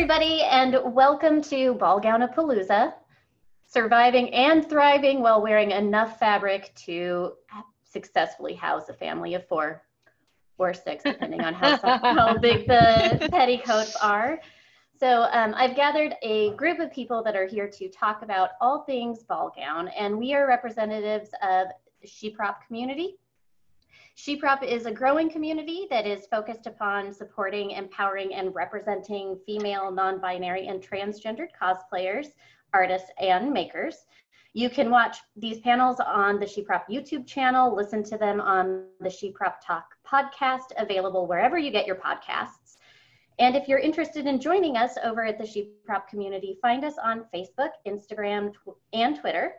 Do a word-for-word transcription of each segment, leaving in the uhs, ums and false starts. everybody, and welcome to Ballgownapalooza, surviving and thriving while wearing enough fabric to successfully house a family of four or six, depending on how, how big the petticoats are. So um, I've gathered a group of people that are here to talk about all things ballgown, and we are representatives of the SheProp community. SheProp is a growing community that is focused upon supporting, empowering, and representing female, non-binary, and transgendered cosplayers, artists, and makers. You can watch these panels on the SheProp YouTube channel, listen to them on the SheProp Talk podcast, available wherever you get your podcasts. And if you're interested in joining us over at the SheProp community, find us on Facebook, Instagram, and Twitter.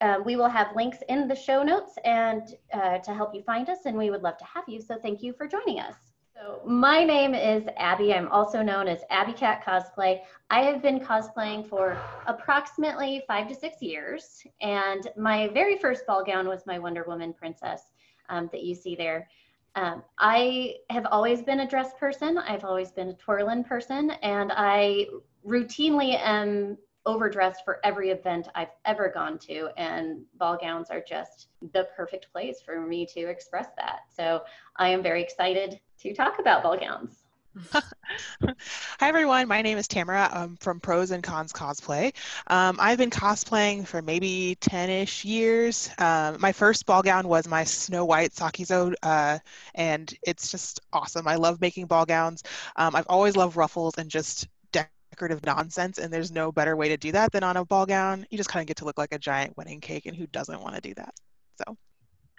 Uh, we will have links in the show notes and uh, to help you find us, and we would love to have you, so thank you for joining us. So my name is Abby. I'm also known as Abby Cat Cosplay. I have been cosplaying for approximately five to six years, and my very first ball gown was my Wonder Woman princess um, that you see there. Um, I have always been a dress person. I've always been a twirling person, and I routinely am overdressed for every event I've ever gone to, and ball gowns are just the perfect place for me to express that. So I am very excited to talk about ball gowns. Hi everyone, my name is Tamara. I'm from Pros and Cons Cosplay. Um, I've been cosplaying for maybe ten-ish years. Um, my first ball gown was my Snow White Sakizo, uh, and it's just awesome. I love making ball gowns. Um, I've always loved ruffles and just decorative nonsense, and there's no better way to do that than on a ball gown. You just kind of get to look like a giant wedding cake, and who doesn't want to do that? So,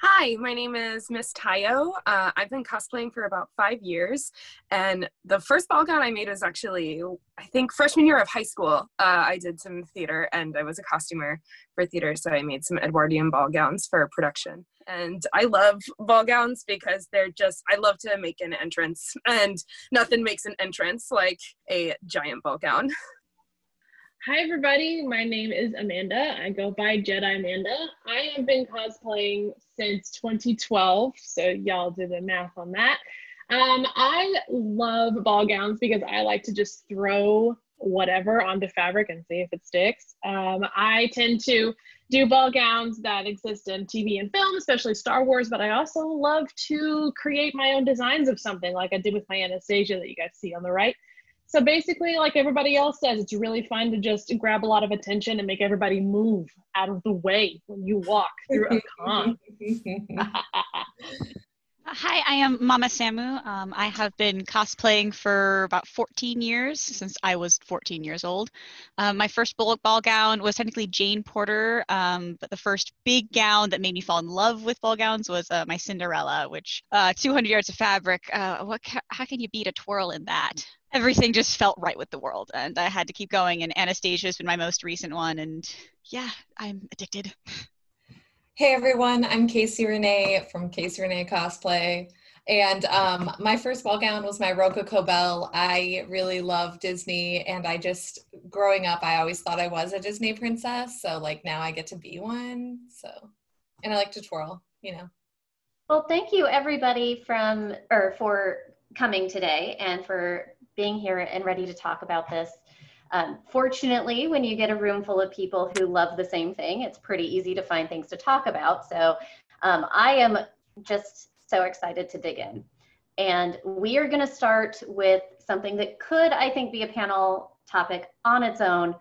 hi, my name is Miss Tayo. Uh, I've been cosplaying for about five years, and the first ball gown I made was actually, I think, freshman year of high school. Uh, I did some theater, and I was a costumer for theater, so I made some Edwardian ball gowns for production. And I love ball gowns because they're just, I love to make an entrance, and nothing makes an entrance like a giant ball gown. Hi everybody, my name is Amanda. I go by Jedi Amanda. I have been cosplaying since twenty twelve, so y'all do the math on that. Um, I love ball gowns because I like to just throw whatever onto fabric and see if it sticks. Um, I tend to do ball gowns that exist in T V and film, especially Star Wars, but I also love to create my own designs of something like I did with my Anastasia that you guys see on the right. So basically, like everybody else says, it's really fun to just grab a lot of attention and make everybody move out of the way when you walk through a con. Hi, I am Mama Sammu. Um, I have been cosplaying for about fourteen years, since I was fourteen years old. Um, my first ball gown was technically Jane Porter, um, but the first big gown that made me fall in love with ball gowns was uh, my Cinderella, which uh, two hundred yards of fabric, uh, what ca how can you beat a twirl in that? Everything just felt right with the world, and I had to keep going, and Anastasia's been my most recent one, and yeah, I'm addicted. Hey everyone, I'm Casey Renee from Casey Renee Cosplay, and um, my first ball gown was my Rococo Belle. I really love Disney, and I just, growing up, I always thought I was a Disney princess, so like now I get to be one, so, and I like to twirl, you know. Well, thank you everybody from, or for coming today and for being here and ready to talk about this. Um, fortunately, when you get a room full of people who love the same thing, it's pretty easy to find things to talk about. So um, I am just so excited to dig in. And we are going to start with something that could, I think, be a panel topic on its own,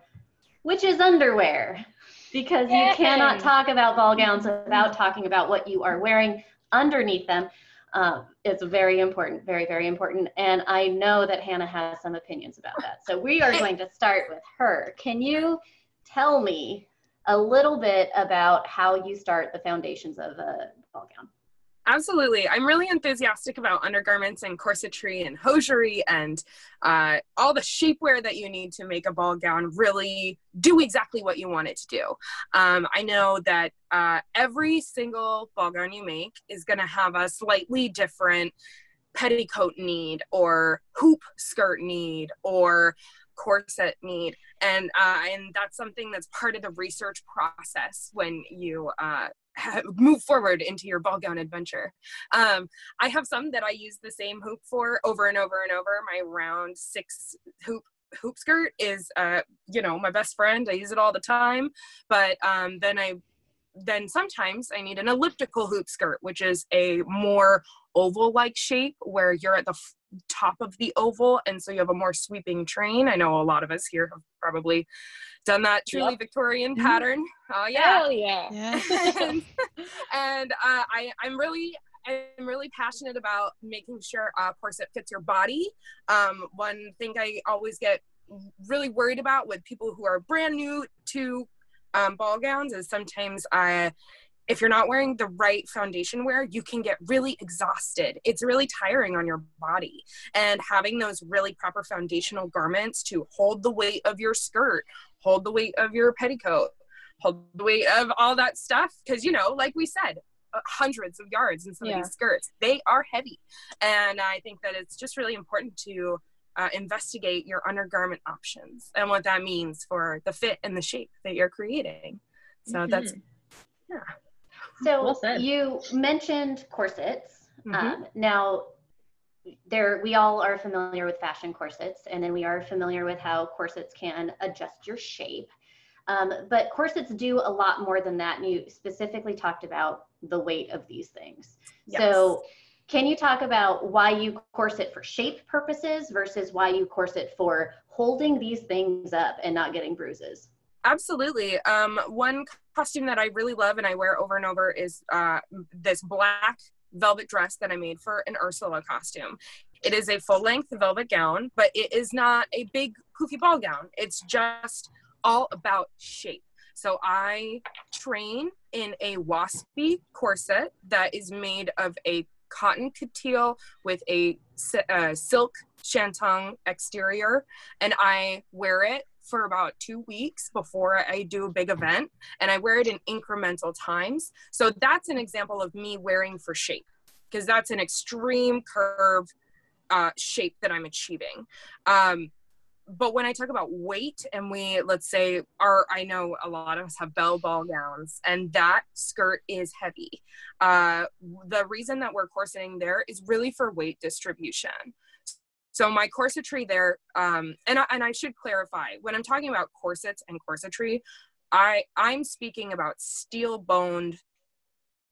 which is underwear. Because Yay. You cannot talk about ball gowns without talking about what you are wearing underneath them. Um, it's very important, very, very important. And I know that Hannah has some opinions about that. So we are going to start with her. Can you tell me a little bit about how you start the foundations of a ball gown? Absolutely. I'm really enthusiastic about undergarments and corsetry and hosiery and uh, all the shapewear that you need to make a ball gown really do exactly what you want it to do. Um, I know that uh, every single ball gown you make is going to have a slightly different petticoat need or hoop skirt need or corset need, and uh, and that's something that's part of the research process when you uh, move forward into your ball gown adventure. Um, I have some that I use the same hoop for over and over and over, my round six hoop hoop skirt is, uh, you know, my best friend. I use it all the time. But um, then I, then sometimes I need an elliptical hoop skirt, which is a more oval-like shape where you're at the f top of the oval, and so you have a more sweeping train. I know a lot of us here have probably done that truly yep. Victorian pattern. Oh yeah, hell yeah! yeah. and and uh, I, I'm really. I'm really passionate about making sure a corset fits your body. Um, one thing I always get really worried about with people who are brand new to um, ball gowns is sometimes I, if you're not wearing the right foundation wear, you can get really exhausted. It's really tiring on your body. And having those really proper foundational garments to hold the weight of your skirt, hold the weight of your petticoat, hold the weight of all that stuff. Because, you know, like we said, hundreds of yards in some yeah. of these skirts. They are heavy. And I think that it's just really important to uh, investigate your undergarment options and what that means for the fit and the shape that you're creating. So mm-hmm. that's, yeah. So well you mentioned corsets. Mm-hmm. um, now, there we all are familiar with fashion corsets, and then we are familiar with how corsets can adjust your shape. Um, but corsets do a lot more than that, and you specifically talked about the weight of these things. Yes. So can you talk about why you corset for shape purposes versus why you corset for holding these things up and not getting bruises? Absolutely. Um, one costume that I really love and I wear over and over is uh, this black velvet dress that I made for an Ursula costume. It is a full-length velvet gown, but it is not a big poofy ball gown. It's just all about shape. So I train in a waspy corset that is made of a cotton coutille with a uh, silk shantung exterior, and I wear it for about two weeks before I do a big event, and I wear it in incremental times. So that's an example of me wearing for shape, because that's an extreme curve uh, shape that I'm achieving. Um, But when I talk about weight, and we, let's say, our, I know a lot of us have bell ball gowns, and that skirt is heavy. Uh, the reason that we're corseting there is really for weight distribution. So my corsetry there, um, and, I, and I should clarify, when I'm talking about corsets and corsetry, I, I'm speaking about steel-boned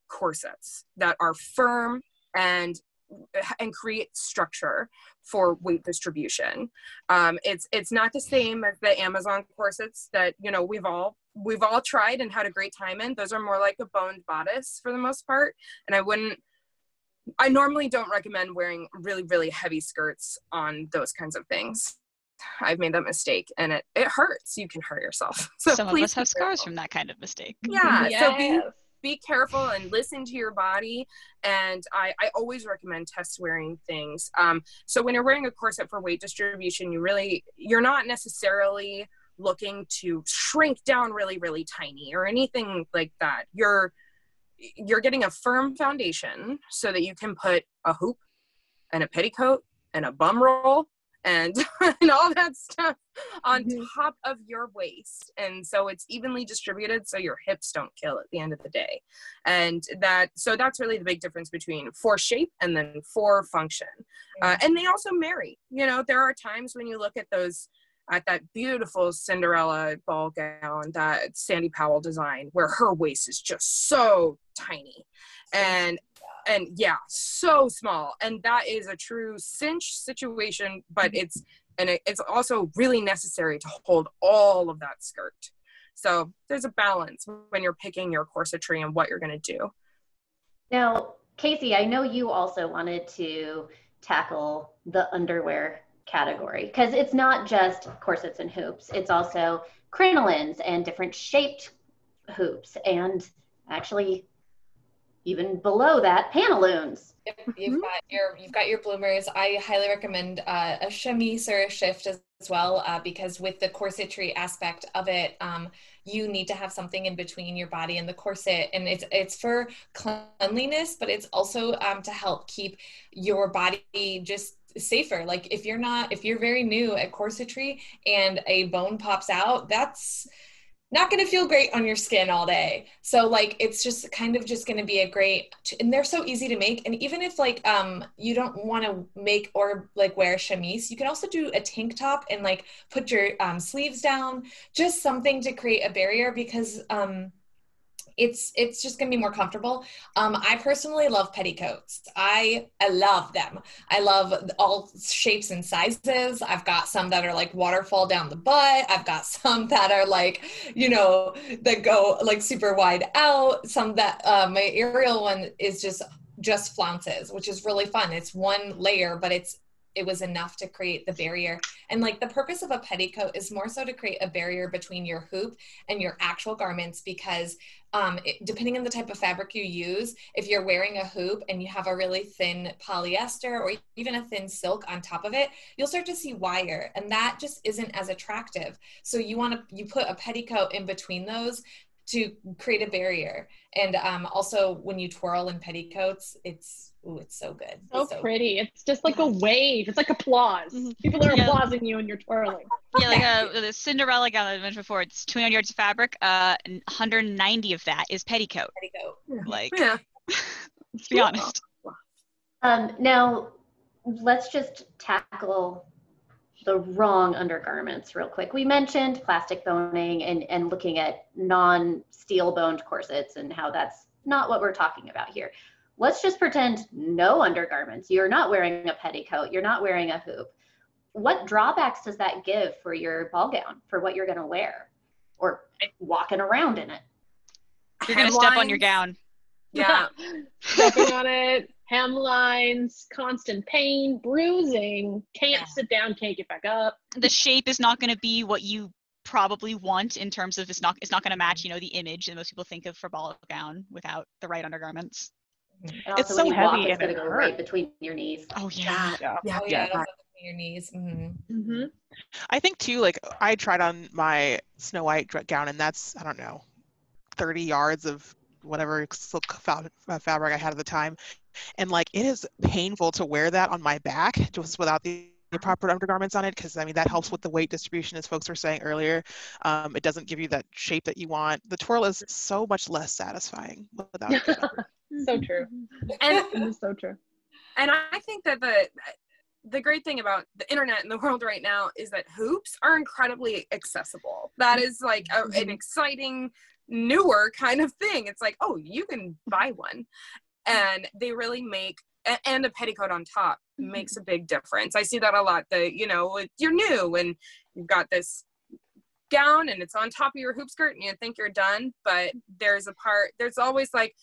corsets that are firm and and create structure for weight distribution. Um, it's it's not the same as the Amazon corsets that, you know, we've all we've all tried and had a great time in. Those are more like a boned bodice for the most part. And I wouldn't, I normally don't recommend wearing really, really heavy skirts on those kinds of things. I've made that mistake, and it, it hurts. You can hurt yourself. So some of us have scars from that kind of mistake. Yeah, yes. So be, Be careful and listen to your body. And I, I always recommend test wearing things. Um, so when you're wearing a corset for weight distribution, you really, you're not necessarily looking to shrink down really, really tiny or anything like that. You're, you're getting a firm foundation so that you can put a hoop and a petticoat and a bum roll and, and all that stuff on mm-hmm. top of your waist. And so it's evenly distributed so your hips don't kill at the end of the day. And that, so that's really the big difference between for shape and then for function. Uh, and they also marry. You know, there are times when you look at those, at that beautiful Cinderella ball gown that Sandy Powell designed where her waist is just so tiny. And And yeah, so small. And that is a true cinch situation, but it's, and it, it's also really necessary to hold all of that skirt. So there's a balance when you're picking your corsetry and what you're gonna do. Now, Casey, I know you also wanted to tackle the underwear category, because it's not just corsets and hoops, it's also crinolines and different shaped hoops, and actually, even below that, pantaloons. You've got your, you've got your bloomers. I highly recommend uh, a chemise or a shift as, as well, uh, because with the corsetry aspect of it, um, you need to have something in between your body and the corset. And it's, it's for cleanliness, but it's also um, to help keep your body just safer. Like if you're not, if you're very new at corsetry and a bone pops out, that's, not going to feel great on your skin all day. So like, it's just kind of just going to be a great, and they're so easy to make. And even if like, um, you don't want to make or like wear a chemise, you can also do a tank top and like put your um, sleeves down, just something to create a barrier, because um, it's, it's just going to be more comfortable. Um, I personally love petticoats. I, I love them. I love all shapes and sizes. I've got some that are like waterfall down the butt. I've got some that are like, you know, that go like super wide out. Some that, uh, my aerial one is just, just flounces, which is really fun. It's one layer, but it's, it was enough to create the barrier. And like the purpose of a petticoat is more so to create a barrier between your hoop and your actual garments, because um, it, depending on the type of fabric you use, if you're wearing a hoop and you have a really thin polyester or even a thin silk on top of it, you'll start to see wire, and that just isn't as attractive. So you wanna, you put a petticoat in between those to create a barrier. And um, also when you twirl in petticoats, it's, ooh, it's so good. So, so pretty. Good. It's just like a wave. It's like applause. Mm-hmm. People are yeah. applauding you and you're twirling. Yeah, like a, the Cinderella gown I mentioned before, it's two hundred yards of fabric. Uh, one hundred ninety of that is petticoat. Petticoat. Yeah. Like, yeah. Let's be honest. Um, now, let's just tackle the wrong undergarments real quick. We mentioned plastic boning and, and looking at non-steel boned corsets and how that's not what we're talking about here. Let's just pretend no undergarments. You're not wearing a petticoat. You're not wearing a hoop. What drawbacks does that give for your ball gown, for what you're going to wear or walking around in it? You're going to step on your gown. Yeah. Stepping on it. Hemlines, constant pain, bruising, can't yeah. sit down, can't get back up. The shape is not going to be what you probably want in terms of it's not it's not going to match, you know, the image that most people think of for ball gown without the right undergarments. And it's so heavy. Walk, it's going to go hurt. Right between your knees. Oh yeah, yeah, yeah. Oh, yeah, yeah. Between your knees. Mm-hmm. Mm-hmm. I think too. Like I tried on my Snow White gown, and that's I don't know, thirty yards of whatever silk fa fabric I had at the time. And like, it is painful to wear that on my back just without the proper undergarments on it, because I mean that helps with the weight distribution, as folks were saying earlier. Um, it doesn't give you that shape that you want. The twirl is so much less satisfying without it. So true. And so true. And I think that the the great thing about the internet and the world right now is that hoops are incredibly accessible. That is like a, an exciting newer kind of thing. It's like, oh, you can buy one. And they really make, and a petticoat on top makes a big difference. I see that a lot, that, you know, you're new and you've got this gown and it's on top of your hoop skirt and you think you're done, but there's a part, there's always like,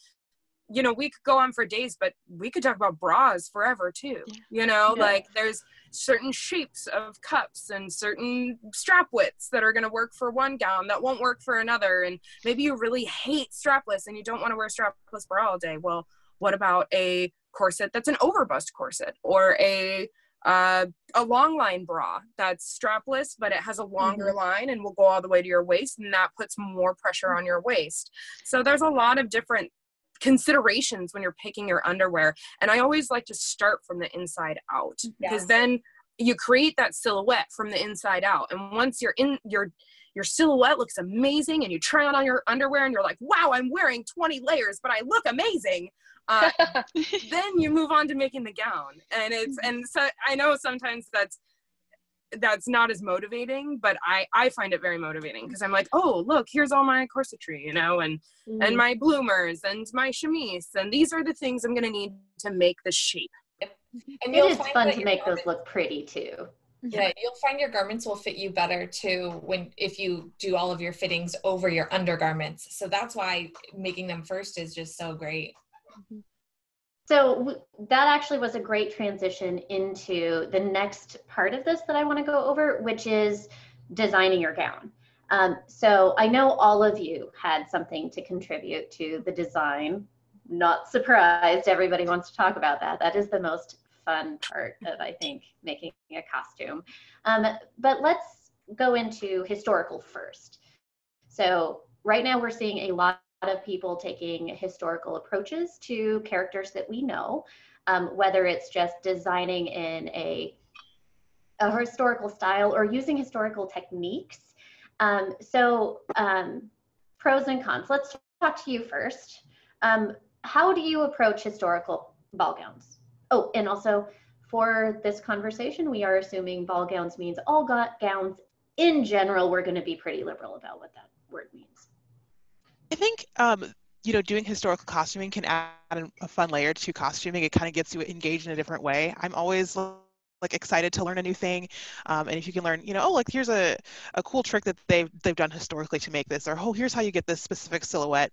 you know, we could go on for days, but we could talk about bras forever too. You know, yeah. like there's certain shapes of cups and certain strap widths that are going to work for one gown that won't work for another. And maybe you really hate strapless and you don't want to wear strapless bra all day. Well, what about a corset that's an overbust corset, or a uh, a long line bra that's strapless, but it has a longer mm-hmm. line and will go all the way to your waist, and that puts more pressure on your waist. So there's a lot of different considerations when you're picking your underwear. And I always like to start from the inside out, because yeah. then you create that silhouette from the inside out. And once you're in your Your silhouette looks amazing, and you try on your underwear and you're like, wow, I'm wearing twenty layers, but I look amazing. Uh, then you move on to making the gown. And it's, and so I know sometimes that's, that's not as motivating, but I, I find it very motivating, because I'm like, oh, look, here's all my corsetry, you know, and, mm-hmm. and my bloomers and my chemise. And these are the things I'm going to need to make the shape. And it is fun to make those look pretty too. Yeah, you'll find your garments will fit you better too when if you do all of your fittings over your undergarments. So that's why making them first is just so great. So that actually was a great transition into the next part of this that I want to go over, which is designing your gown. Um, so I know all of you had something to contribute to the design. Not surprised, everybody wants to talk about that. That is the most fun part of, I think, making a costume. Um, but let's go into historical first. So right now we're seeing a lot of people taking historical approaches to characters that we know, um, whether it's just designing in a, a historical style or using historical techniques. Um, so um, pros and cons. Let's talk to you first. Um, how do you approach historical ball gowns? Oh, and also for this conversation, we are assuming ball gowns means all gowns in general. We're going to be pretty liberal about what that word means. I think, um, you know, doing historical costuming can add a fun layer to costuming. It kind of gets you engaged in a different way. I'm always like excited to learn a new thing, um, and if you can learn, you know, oh, like here's a, a cool trick that they've, they've done historically to make this, or oh, here's how you get this specific silhouette.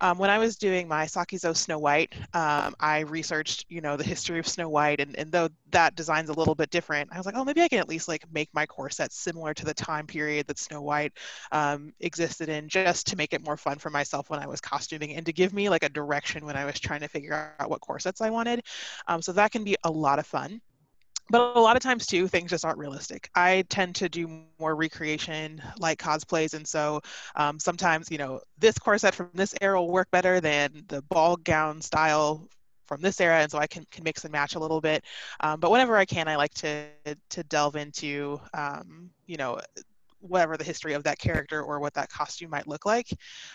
Um, when I was doing my Sakizo Snow White, um, I researched, you know, the history of Snow White, and, and though that design's a little bit different, I was like, oh, maybe I can at least like make my corset similar to the time period that Snow White um, existed in, just to make it more fun for myself when I was costuming, and to give me like a direction when I was trying to figure out what corsets I wanted. Um, so that can be a lot of fun. But a lot of times too, things just aren't realistic. I tend to do more recreation like cosplays, and so um, sometimes, you know, this corset from this era will work better than the ball gown style from this era, and so I can, can mix and match a little bit. Um, but whenever I can, I like to to delve into um, you know, whatever the history of that character or what that costume might look like.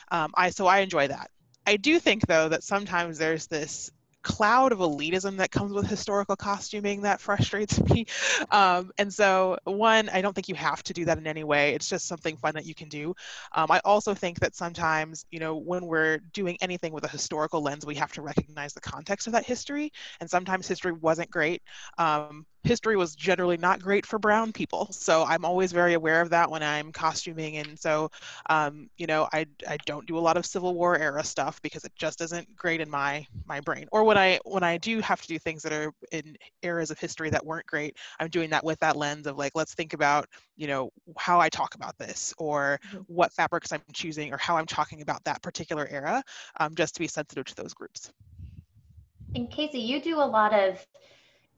Um, I so I enjoy that. I do think though that sometimes there's this cloud of elitism that comes with historical costuming that frustrates me. Um, and so one, I don't think you have to do that in any way. It's just something fun that you can do. Um, I also think that sometimes, you know, when we're doing anything with a historical lens, we have to recognize the context of that history. And sometimes history wasn't great. Um, history was generally not great for brown people. So I'm always very aware of that when I'm costuming. And so, um, you know, I, I don't do a lot of Civil War era stuff because it just isn't great in my, my brain. Or when I when I do have to do things that are in eras of history that weren't great, I'm doing that with that lens of like, let's think about, you know, how I talk about this, or mm-hmm. what fabrics I'm choosing, or how I'm talking about that particular era, um, just to be sensitive to those groups. And Casey, you do a lot of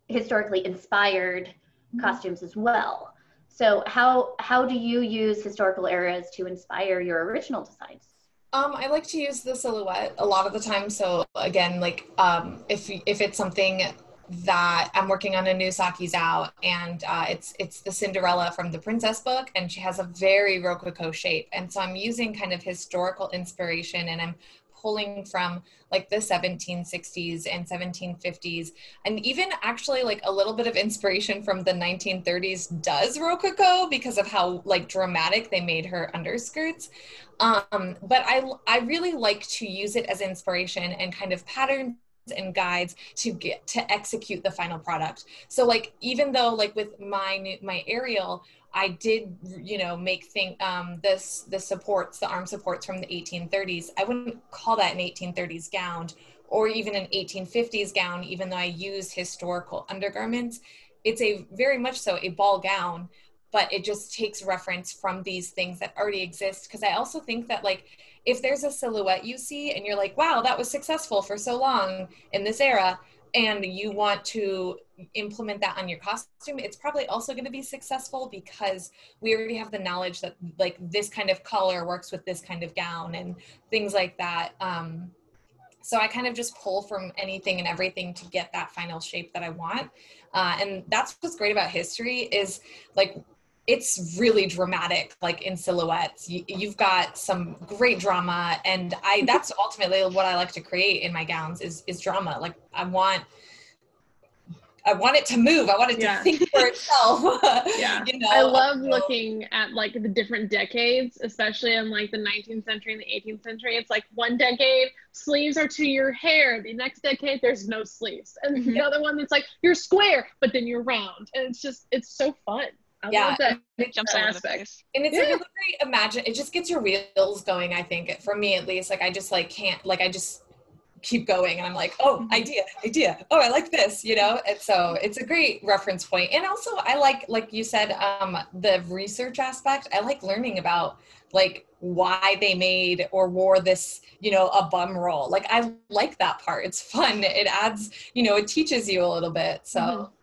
historically inspired mm-hmm. costumes as well. So how how do you use historical eras to inspire your original designs? Um, I like to use the silhouette a lot of the time. So again, like um, if if it's something that I'm working on a new Sakizo, and uh, it's it's the Cinderella from the Princess book, and she has a very rococo shape, and so I'm using kind of historical inspiration, and I'm pulling from like the seventeen sixties and seventeen fifties, and even actually like a little bit of inspiration from the nineteen thirties does Rococo because of how like dramatic they made her underskirts. Um, but I, I really like to use it as inspiration and kind of patterns and guides to get to execute the final product. So like, even though like with my new, my Ariel, I did, you know, make thing, um, this, the supports, the arm supports from the eighteen thirties. I wouldn't call that an eighteen thirties gown or even an eighteen fifties gown, even though I used historical undergarments. It's a very much so a ball gown, but it just takes reference from these things that already exist. Cause I also think that like, if there's a silhouette you see and you're like, wow, that was successful for so long in this era, and you want to implement that on your costume, it's probably also going to be successful because we already have the knowledge that like this kind of color works with this kind of gown and things like that. Um, so I kind of just pull from anything and everything to get that final shape that I want. Uh, and that's what's great about history is like, it's really dramatic, like in silhouettes. You, you've got some great drama, and I that's ultimately what I like to create in my gowns is is drama. Like I want, I want it to move. I want it yeah. to think for itself. Yeah, you know? I love so, looking at like the different decades, especially in like the nineteenth century and the eighteenth century. It's like one decade sleeves are to your hair. The next decade there's no sleeves, and yeah. the other one that's like you're square, but then you're round, and it's just it's so fun. I yeah, love that. It jumps that aspect. And it's yeah. a really great imagine. It just gets your wheels going, I think. For me, at least, like I just like can't, like I just keep going, and I'm like, oh, idea, idea. Oh, I like this, you know. And so it's a great reference point. And also, I like, like you said, um, the research aspect. I like learning about like why they made or wore this, you know, a bum roll. Like I like that part. It's fun. It adds, you know, it teaches you a little bit. So, mm-hmm.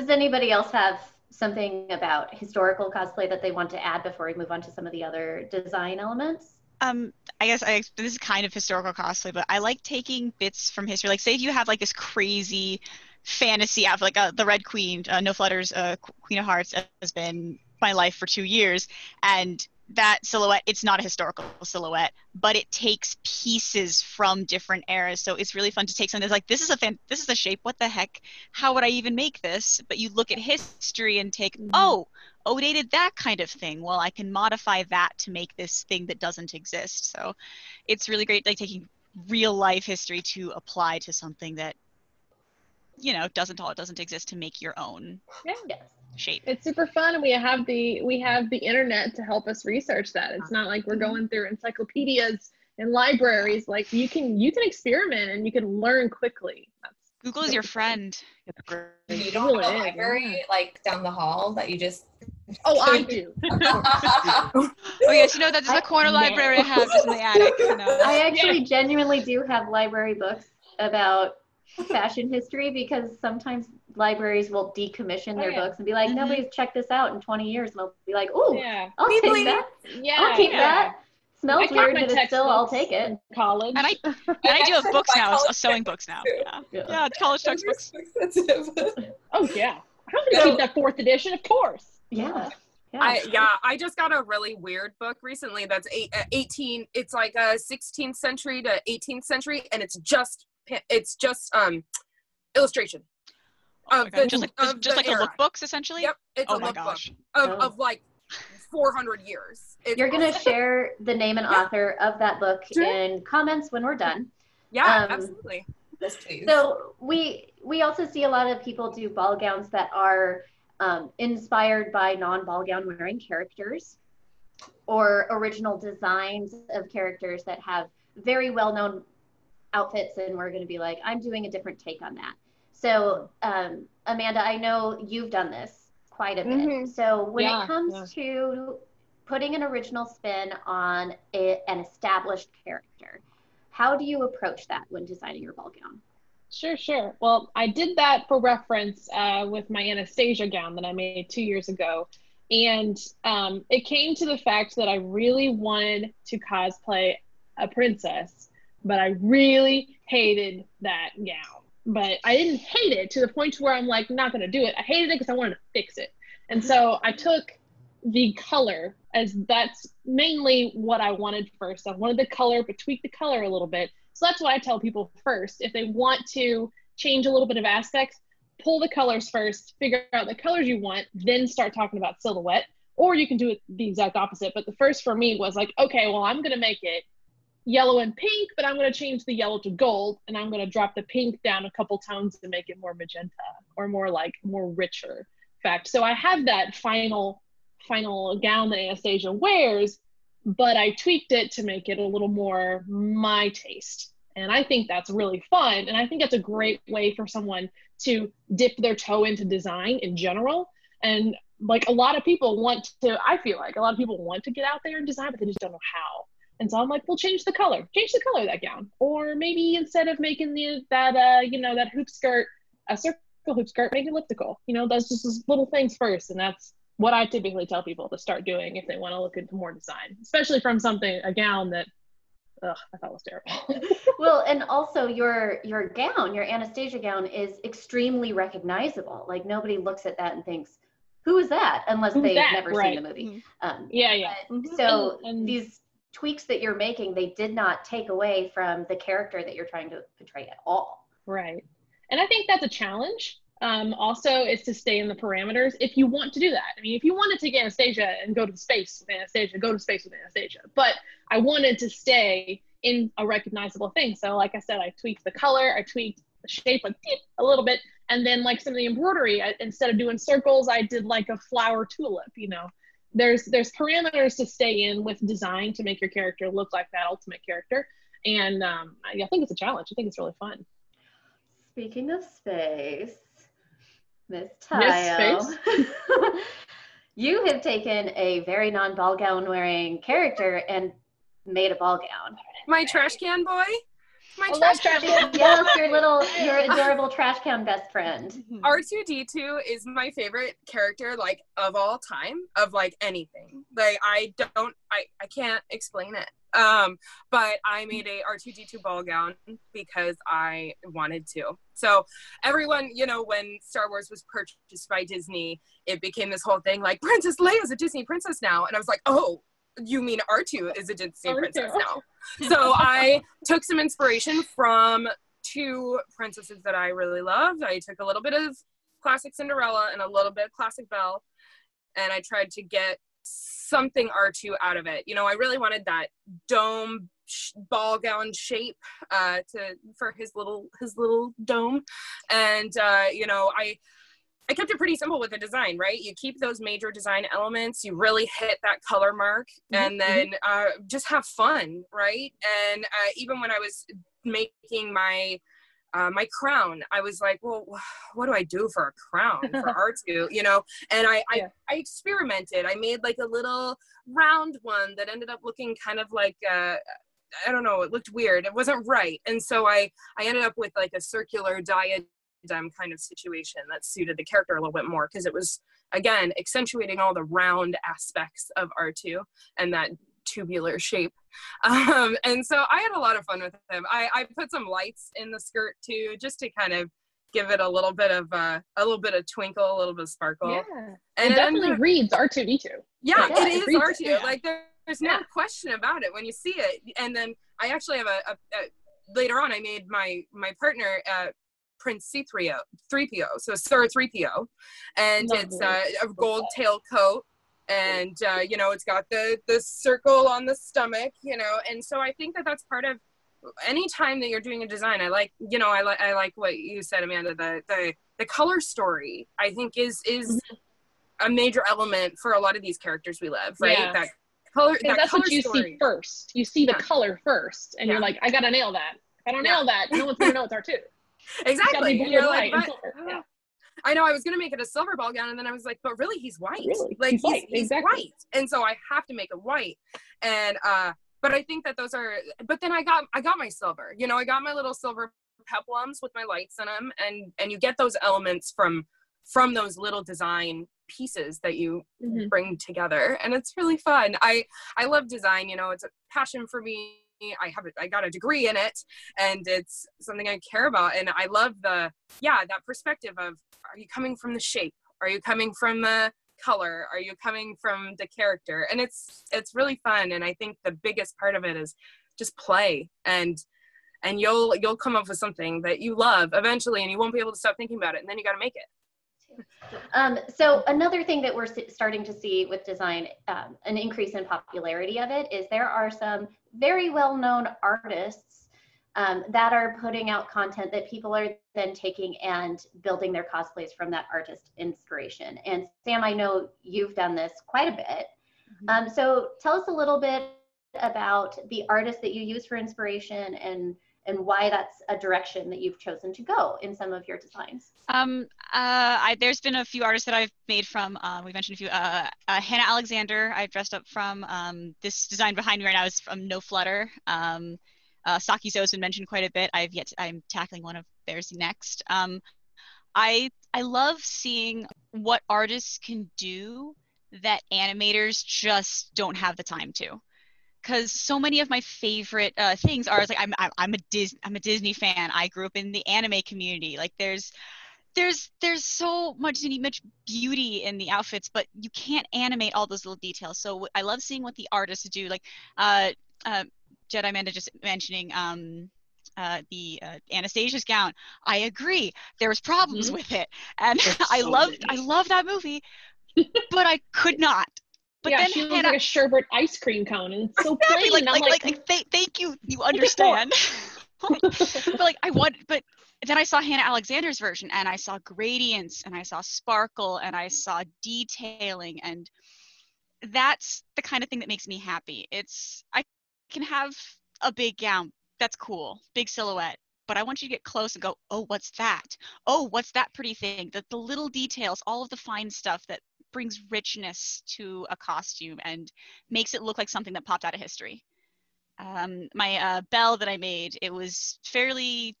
Does anybody else have something about historical cosplay that they want to add before we move on to some of the other design elements? Um, I guess I, this is kind of historical cosplay, but I like taking bits from history. Like say if you have like this crazy fantasy outfit, like uh, the Red Queen, uh, No Flutter's uh, Queen of Hearts has been my life for two years. And that silhouette, it's not a historical silhouette, but it takes pieces from different eras. So it's really fun to take something that's like, this is a fan, this is a shape. What the heck? How would I even make this? But you look at history and take, oh, Oda did that kind of thing. Well, I can modify that to make this thing that doesn't exist. So it's really great, like taking real life history to apply to something that, you know, doesn't all, it doesn't exist, to make your own. Yeah. Yes. Shape. It's super fun, and we have the we have the internet to help us research that. It's not like we're going through encyclopedias and libraries. Like you can you can experiment and you can learn quickly. That's Google is your friend. You don't have a library like down the hall that you just oh I do. Oh yes, you know that there's a corner I, library yeah. I have just in the attic. You know? I actually yeah. genuinely do have library books about fashion history, because sometimes libraries will decommission their oh, yeah. books and be like, nobody's mm-hmm. checked this out in twenty years, and they'll be like, ooh, yeah. I'll People take that. Yeah, I'll keep yeah. that. Smells weird, but it's still, I'll take it. College. And I, and I do have books now, sewing books now. Yeah, yeah. yeah college textbooks. Oh, yeah. I'm going to keep that fourth edition, of course. Yeah. Yeah. I, yeah, I just got a really weird book recently that's eight, uh, eighteen, it's like a sixteenth century to eighteenth century, and it's just It's just um, illustration. Oh of the, just like, of just like the lookbooks, essentially? Yep. It's oh a my gosh. Of, oh. of like four hundred years. It's You're going to share the name and yeah. author of that book sure. in comments when we're done. Yeah, um, absolutely. Yes, please. So we, we also see a lot of people do ball gowns that are um, inspired by non-ball gown wearing characters, or original designs of characters that have very well-known outfits, and we're going to be like, I'm doing a different take on that. So um, Amanda, I know you've done this quite a bit. Mm-hmm. So when yeah, it comes yeah. to putting an original spin on a, an established character, how do you approach that when designing your ball gown? Sure, sure. Well, I did that for reference uh, with my Anastasia gown that I made two years ago. And um, it came to the fact that I really wanted to cosplay a princess, but I really hated that gown. But I didn't hate it to the point where I'm like, not gonna do it. I hated it because I wanted to fix it. And so I took the color, as that's mainly what I wanted first. I wanted the color, but tweak the color a little bit. So that's what I tell people first. If they want to change a little bit of aspects, pull the colors first, figure out the colors you want, then start talking about silhouette. Or you can do it the exact opposite. But the first for me was like, okay, well, I'm gonna make it yellow and pink, but I'm going to change the yellow to gold, and I'm going to drop the pink down a couple tones to make it more magenta or more like more richer fact. So I have that final final gown that Anastasia wears, but I tweaked it to make it a little more my taste. And I think that's really fun, and I think that's a great way for someone to dip their toe into design in general. And like a lot of people want to, I feel like a lot of people want to get out there and design, but they just don't know how. And so I'm like, well, change the color, change the color of that gown. Or maybe instead of making the, that, uh, you know, that hoop skirt, a circle hoop skirt, make it elliptical. You know, that's just those little things first. And that's what I typically tell people to start doing if they want to look into more design, especially from something, a gown that ugh, I thought was terrible. Well, and also your, your gown, your Anastasia gown is extremely recognizable. Like nobody looks at that and thinks, who is that? Unless they've that? never right. seen the movie. Mm-hmm. um, yeah, yeah. So and, and, these tweaks that you're making, they did not take away from the character that you're trying to portray at all. Right. And I think that's a challenge. Um, also is to stay in the parameters if you want to do that. I mean, if you want to take Anastasia and go to space with Anastasia, go to space with Anastasia. But I wanted to stay in a recognizable thing. So like I said, I tweaked the color, I tweaked the shape like a little bit. And then like some of the embroidery, I, instead of doing circles, I did like a flower tulip, you know. There's there's parameters to stay in with design to make your character look like that ultimate character. And um, I, I think it's a challenge. I think it's really fun. Speaking of space, Miss Tayo, space. You have taken a very non-ball gown wearing character and made a ball gown. My trash can boy? My trash can. Yes, your little, your adorable trash can best friend. R two D two is my favorite character, like, of all time, of, like, anything. Like, I don't, I, I can't explain it. Um, but I made a R two D two ball gown because I wanted to. So everyone, you know, when Star Wars was purchased by Disney, it became this whole thing, like, Princess Leia's a Disney princess now. And I was like, oh, you mean R two is a Disney princess now. So I took some inspiration from two princesses that I really loved. I took a little bit of classic Cinderella and a little bit of classic Belle, and I tried to get something R two out of it. You know, I really wanted that dome sh ball gown shape uh, to for his little his little dome, and uh, you know, I. I kept it pretty simple with the design, right? You keep those major design elements, you really hit that color mark, and then uh, just have fun, right? And uh, even when I was making my uh, my crown, I was like, well, what do I do for a crown for R two, you know? And I, I, yeah. I experimented. I made like a little round one that ended up looking kind of like, uh, I don't know, it looked weird. It wasn't right. And so I, I ended up with like a circular diadem kind of situation that suited the character a little bit more, because it was, again, accentuating all the round aspects of R two and that tubular shape. Um, and so I had a lot of fun with him. I, I put some lights in the skirt too, just to kind of give it a little bit of uh, a little bit of twinkle, a little bit of sparkle. Yeah, and it, it definitely ended, reads R two D two. Yeah, like, yeah, it, it is R two. It, yeah. Like there, there's no yeah. question about it when you see it. And then I actually have a, a, a later on I made my my partner. Uh, Prince C three O, three P O, so Sir three P O, and lovely. It's uh, a gold tail coat, and uh, you know, it's got the the circle on the stomach, you know, and so I think that that's part of any time that you're doing a design. I like, you know, I like I like what you said, Amanda. The the the color story, I think, is is a major element for a lot of these characters we love, right? Yeah. That color, that that's color what you story. see first. You see yeah. the color first, and yeah. you're like, I gotta nail that. If I don't yeah. nail that, no one's gonna know it's R two. Exactly. And you're like, but, yeah. I know I was gonna make it a silver ball gown, and then I was like, but really, he's white. Really? Like he's, he's, white. he's exactly. white, and so I have to make it white. And uh, but I think that those are. But then I got I got my silver. You know, I got my little silver peplums with my lights in them, and and you get those elements from from those little design pieces that you mm-hmm. bring together, and it's really fun. I I love design. You know, it's a passion for me. I have, I got a degree in it, and it's something I care about. And I love the, yeah, that perspective of, are you coming from the shape? Are you coming from the color? Are you coming from the character? And it's, it's really fun. And I think the biggest part of it is just play, and, and you'll, you'll come up with something that you love eventually, and you won't be able to stop thinking about it. And then you got to make it. Um, so another thing that we're starting to see with design, um, an increase in popularity of it, is there are some very well-known artists um, that are putting out content that people are then taking and building their cosplays from that artist inspiration. And Sam, I know you've done this quite a bit. Um, so tell us a little bit about the artist that you use for inspiration, and and why that's a direction that you've chosen to go in some of your designs. Um, uh, I, there's been a few artists that I've made from, uh, we mentioned a few, uh, uh, Hannah Alexander I've dressed up from. Um, this design behind me right now is from No Flutter. Um, uh, Sakizo has been mentioned quite a bit. I've yet to, I'm tackling one of theirs next. Um, I, I love seeing what artists can do that animators just don't have the time to. Because so many of my favorite uh, things are, like, I'm I'm a Dis I'm a Disney fan. I grew up in the anime community. Like there's there's there's so much much beauty in the outfits, but you can't animate all those little details. So I love seeing what the artists do. Like uh, uh, Jedi Manda just mentioning um, uh, the uh, Anastasia's gown. I agree. There was problems mm-hmm. with it, and so I love I love that movie, but I could not. But yeah, then she Hannah, like a sherbet ice cream cone, and it's so exactly, plain. Like, like, like, like, like th thank you, you understand. But like, I want, but then I saw Hannah Alexander's version, and I saw gradients, and I saw sparkle, and I saw detailing, and that's the kind of thing that makes me happy. It's, I can have a big gown, that's cool, big silhouette, but I want you to get close and go, oh, what's that? Oh, what's that pretty thing? The, the little details, all of the fine stuff that brings richness to a costume and makes it look like something that popped out of history. um, my uh, bell that I made. It was fairly,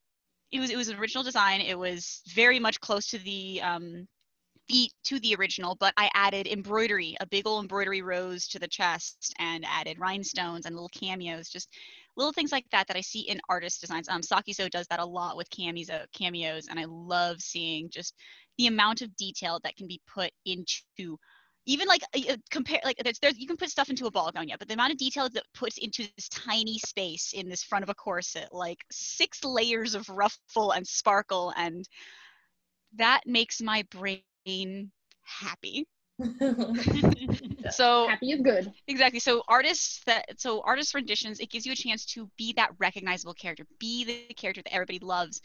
it was it was an original design. It was very much close to the um, the to the original, but I added embroidery, a big old embroidery rose to the chest, and added rhinestones and little cameos, just little things like that that I see in artist designs. Um, Sakizo does that a lot with cameos, and I love seeing just the amount of detail that can be put into. Even like uh, compare, like there's, there's, you can put stuff into a ball gown, yeah, but the amount of detail that puts into this tiny space in this front of a corset, like six layers of ruffle and sparkle, and that makes my brain happy. So happy is good. Exactly. So artists that, so artists renditions, it gives you a chance to be that recognizable character, be the character that everybody loves,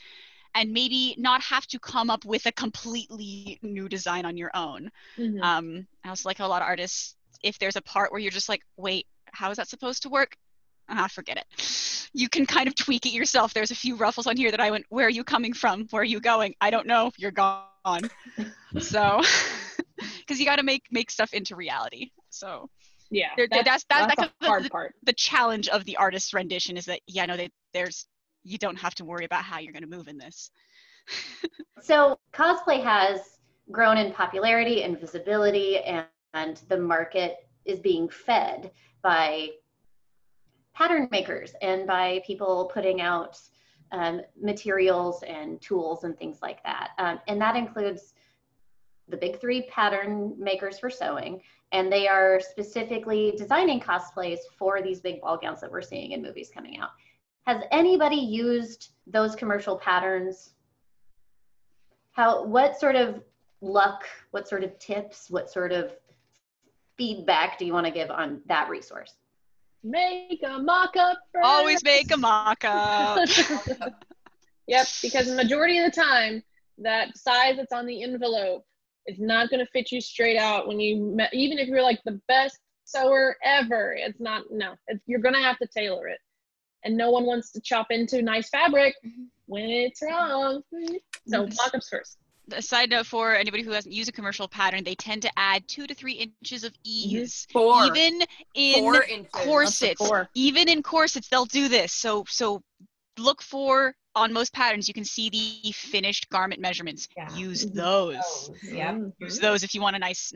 and maybe not have to come up with a completely new design on your own. Mm-hmm. Um, I also like how a lot of artists, if there's a part where you're just like, wait, how is that supposed to work? Ah, forget it. You can kind of tweak it yourself. There's a few ruffles on here that I went, where are you coming from? Where are you going? I don't know. You're gone. So, because you got to make make stuff into reality. So, yeah, there, that's, that's, that's, that's the hard the, part. The challenge of the artist's rendition is that, yeah, no, they, there's, you don't have to worry about how you're going to move in this. So cosplay has grown in popularity and visibility, and, and the market is being fed by pattern makers and by people putting out um, materials and tools and things like that. Um, and that includes the big three pattern makers for sewing, and they are specifically designing cosplays for these big ball gowns that we're seeing in movies coming out. Has anybody used those commercial patterns? How, what sort of luck, what sort of tips, what sort of feedback do you want to give on that resource? Make a mock-up first. Always make a mock-up. Yep, because the majority of the time, that size that's on the envelope is not going to fit you straight out when you, even if you're like the best sewer ever, it's not, no, it's, you're going to have to tailor it. And no one wants to chop into nice fabric when it's wrong. So mock-ups first. A side note for anybody who hasn't used a commercial pattern, they tend to add two to three inches of ease. Four. Even in four corsets. Four. Even in corsets, they'll do this. So so look for, on most patterns, you can see the finished garment measurements. Yeah. Use those. Oh, yeah. Use those if you want a nice...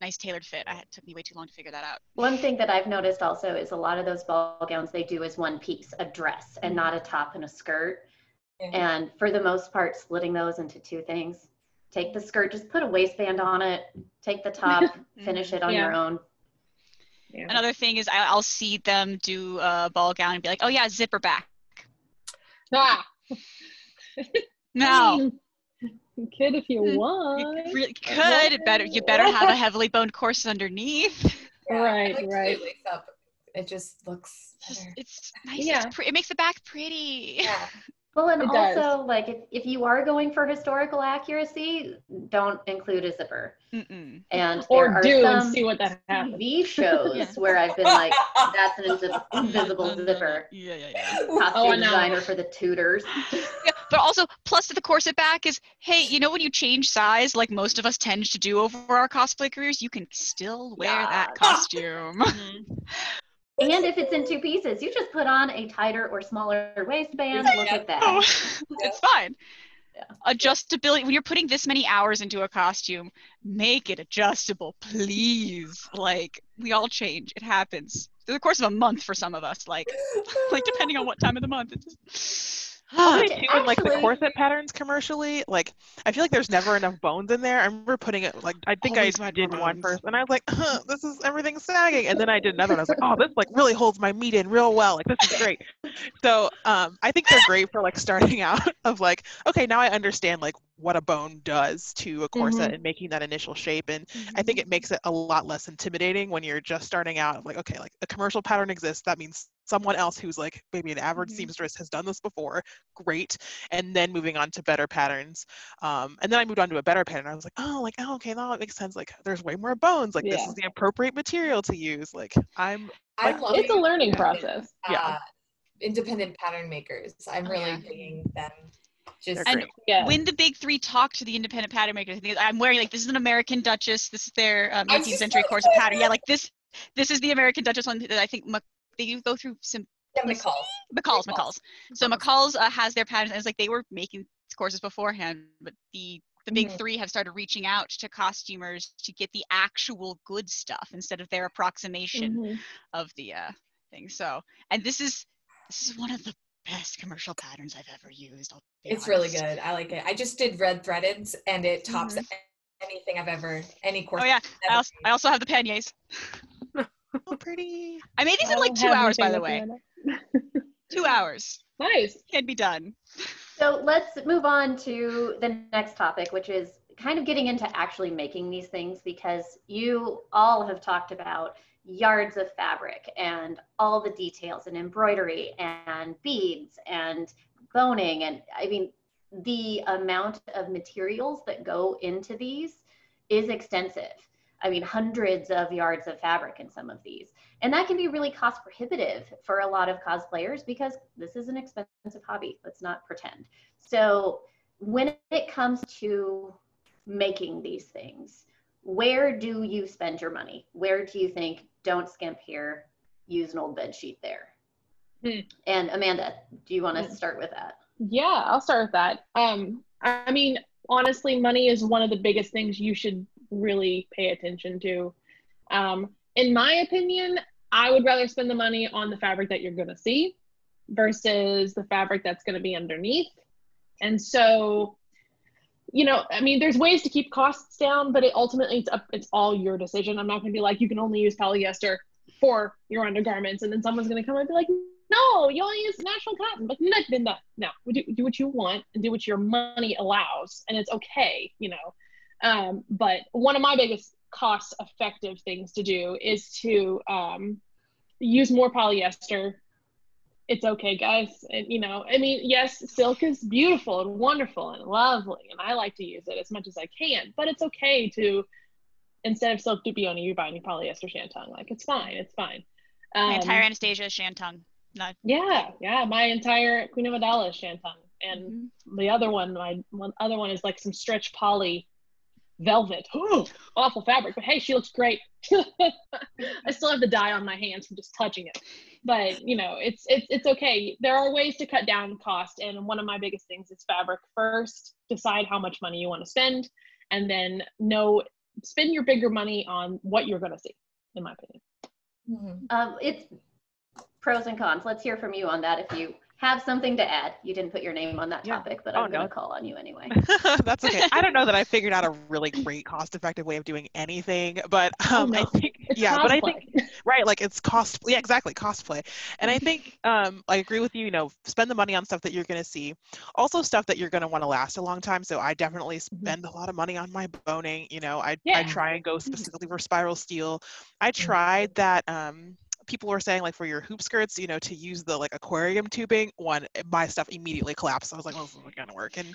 nice tailored fit. I had, it took me way too long to figure that out. One thing that I've noticed also is a lot of those ball gowns they do is one piece, a dress, and not a top and a skirt. Yeah. And for the most part, splitting those into two things. Take the skirt, just put a waistband on it, take the top, finish it on yeah. your own. Yeah. Another thing is I, I'll see them do a ball gown and be like, oh yeah, zipper back. Ah. No. You could if you want. You really could. It better, you better have a heavily boned corset underneath. Yeah, right, like right. Up. It just looks better. It's nice. Yeah. It's it makes the back pretty. Yeah. Well, and it also, does. like, if, if you are going for historical accuracy, don't include a zipper. Mm-mm. And or there are do some and see what that happens. T V shows yeah. where I've been like, that's an invisible zipper. Yeah, yeah, yeah. Costume oh, no. designer for the Tudors. Yeah. But also, plus to the corset back is, hey, you know when you change size, like most of us tend to do over our cosplay careers, you can still wear yeah. that costume. And if it's in two pieces, you just put on a tighter or smaller waistband, yeah. look at that. Oh, it's fine. Yeah. Adjustability, when you're putting this many hours into a costume, make it adjustable, please. Like, we all change, it happens. Through the course of a month for some of us, like, like depending on what time of the month, it just... Oh, doing, actually, like the corset patterns commercially, like I feel like there's never enough bones in there. I remember putting it like I think I did bones. one first, and I was like, huh, "This is everything's sagging," and then I did another, and I was like, "Oh, this like really holds my meat in real well. Like this is great." So um, I think they're great for like starting out of like, okay, now I understand like what a bone does to a corset mm-hmm. and making that initial shape, and mm-hmm. I think it makes it a lot less intimidating when you're just starting out. Of like, okay, like a commercial pattern exists. That means someone else who's like maybe an average mm-hmm. seamstress has done this before, great. And then moving on to better patterns. Um, and then I moved on to a better pattern. I was like, oh, like, oh, okay, now it makes sense. Like there's way more bones. Like yeah. this is the appropriate material to use. Like I'm, like, I love it's a learning process. Uh, yeah. Independent pattern makers. I'm really yeah. digging them. Just and yeah. when the big three talk to the independent pattern makers, I'm wearing like, this is an American Duchess. This is their um, nineteenth century corset pattern. Yeah. Like this, this is the American Duchess one that I think Mc- they go through some McCall's. McCall's, McCall's. So McCall's uh, has their patterns. And it's like they were making courses beforehand, but the the big mm-hmm. three have started reaching out to costumers to get the actual good stuff instead of their approximation mm-hmm. of the uh, thing. So, and this is this is one of the best commercial patterns I've ever used. It's honest. Really good. I like it. I just did red threaded, and it tops mm-hmm. anything I've ever any course. Oh yeah, I also, I also have the panniers. Oh, pretty. I made these I in like two hours, by the way. Two hours. Nice. Can be done. So let's move on to the next topic, which is kind of getting into actually making these things, because you all have talked about yards of fabric and all the details and embroidery and beads and boning. And I mean, the amount of materials that go into these is extensive. I mean, hundreds of yards of fabric in some of these. And that can be really cost prohibitive for a lot of cosplayers, because this is an expensive hobby, let's not pretend. So when it comes to making these things, where do you spend your money? Where do you think, don't skimp here, use an old bed sheet there? Mm. And Amanda, do you want to mm. start with that? Yeah, I'll start with that. Um, I mean, honestly, money is one of the biggest things you should really pay attention to. Um, in my opinion, I would rather spend the money on the fabric that you're going to see versus the fabric that's going to be underneath. And so, you know, I mean, there's ways to keep costs down, but it ultimately it's up, it's all your decision. I'm not going to be like, you can only use polyester for your undergarments. And then someone's going to come and be like, no, you only use national cotton. But no, no, no, do, do what you want and do what your money allows. And it's okay, you know. Um, but one of my biggest cost effective things to do is to um, use more polyester. It's okay, guys. And, you know, I mean, yes, silk is beautiful and wonderful and lovely, and I like to use it as much as I can, but it's okay to, instead of silk dubioni, you're buying polyester shantung. Like, it's fine, it's fine. Um, my entire Anastasia is shantung. Not- yeah, yeah, my entire Queen of Adala is shantung. And mm-hmm. the other one, my one other one is like some stretch poly velvet. Ooh, awful fabric, but hey, she looks great. I still have the dye on my hands from just touching it, but you know, it's it's it's okay. There are ways to cut down cost, and one of my biggest things is fabric first. Decide how much money you want to spend, and then know spend your bigger money on what you're going to see, in my opinion. Mm-hmm. Um, it's pros and cons. Let's hear from you on that if you have something to add. You didn't put your name on that topic, yeah. but I'm oh, going to no. call on you anyway. That's okay. I don't know that I figured out a really great cost-effective way of doing anything, but um, oh, no. I think, it's yeah, cosplay. But I think, right, like it's cost, yeah, exactly, cosplay. And I think um, I agree with you, you know, spend the money on stuff that you're going to see. Also stuff that you're going to want to last a long time. So I definitely spend mm-hmm. a lot of money on my boning, you know, I, yeah. I try and go specifically for spiral steel. I tried that, um, people were saying like for your hoop skirts, you know, to use the like aquarium tubing. One, my stuff immediately collapsed. I was like, well, this isn't gonna work. And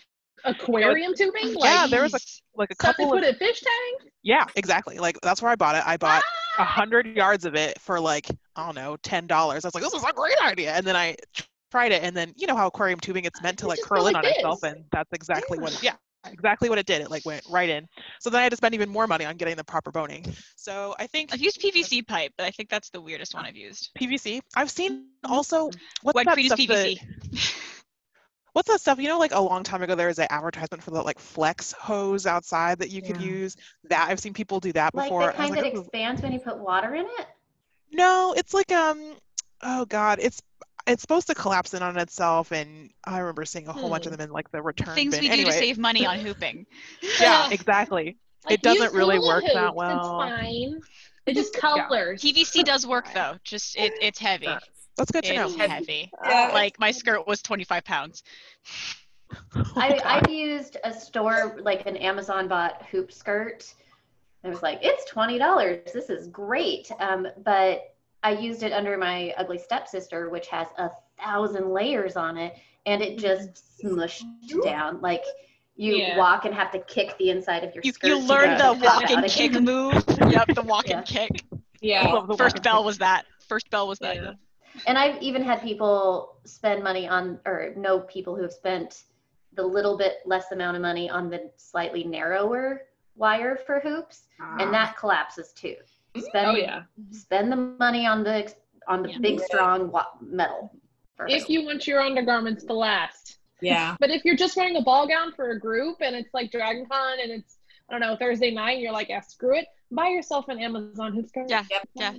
aquarium you know, tubing? Like, yeah, there was a, like a couple put of- put a fish tank? Yeah, exactly. Like that's where I bought it. I bought a ah! hundred yards of it for like, I don't know, ten dollars. I was like, this is a great idea. And then I tried it, and then you know how aquarium tubing, it's meant to like curl in like on this. Itself. And that's exactly yeah. what, it, yeah. exactly what it did. It like went right in. So then I had to spend even more money on getting the proper boning. So I think I've used P V C pipe, but I think that's the weirdest one I've used. P V C. I've seen also what's what that stuff P V C? That, what's that stuff? You know, like a long time ago there was an advertisement for the like flex hose outside that you could yeah. use. That I've seen people do that before. Like the kind that like, oh. expands when you put water in it? No, it's like um oh god, it's it's supposed to collapse in on itself, and I remember seeing a whole hmm. bunch of them in like the return the things bin. We anyway. Do to save money on hooping. yeah, exactly. Like, it doesn't really work hoops. That well. It's fine. It just colors. Yeah. P V C does work though. Just it, it's heavy. That's good to know. It's heavy. Yeah. Like my skirt was twenty-five pounds. Oh, I, I've used a store like an Amazon bought hoop skirt. I was like, it's twenty dollars. This is great. Um, but I used it under my ugly stepsister, which has a thousand layers on it, and it just smushed down. Like you yeah. walk and have to kick the inside of your you, skirt. You learn the walk and kick again. Move. Yep, the walk yeah. and kick. Yeah. First bell was that. First bell was that. Yeah. And I've even had people spend money on, or know people who have spent the little bit less amount of money on the slightly narrower wire for hoops, ah. and that collapses too. Spend, oh yeah. Spend the money on the on the yeah. big, strong metal. If you want your undergarments to last. Yeah. But if you're just wearing a ball gown for a group and it's like Dragon Con and it's, I don't know, Thursday night, and you're like, yeah, screw it. Buy yourself an Amazon hoop scarf. Yeah, yeah.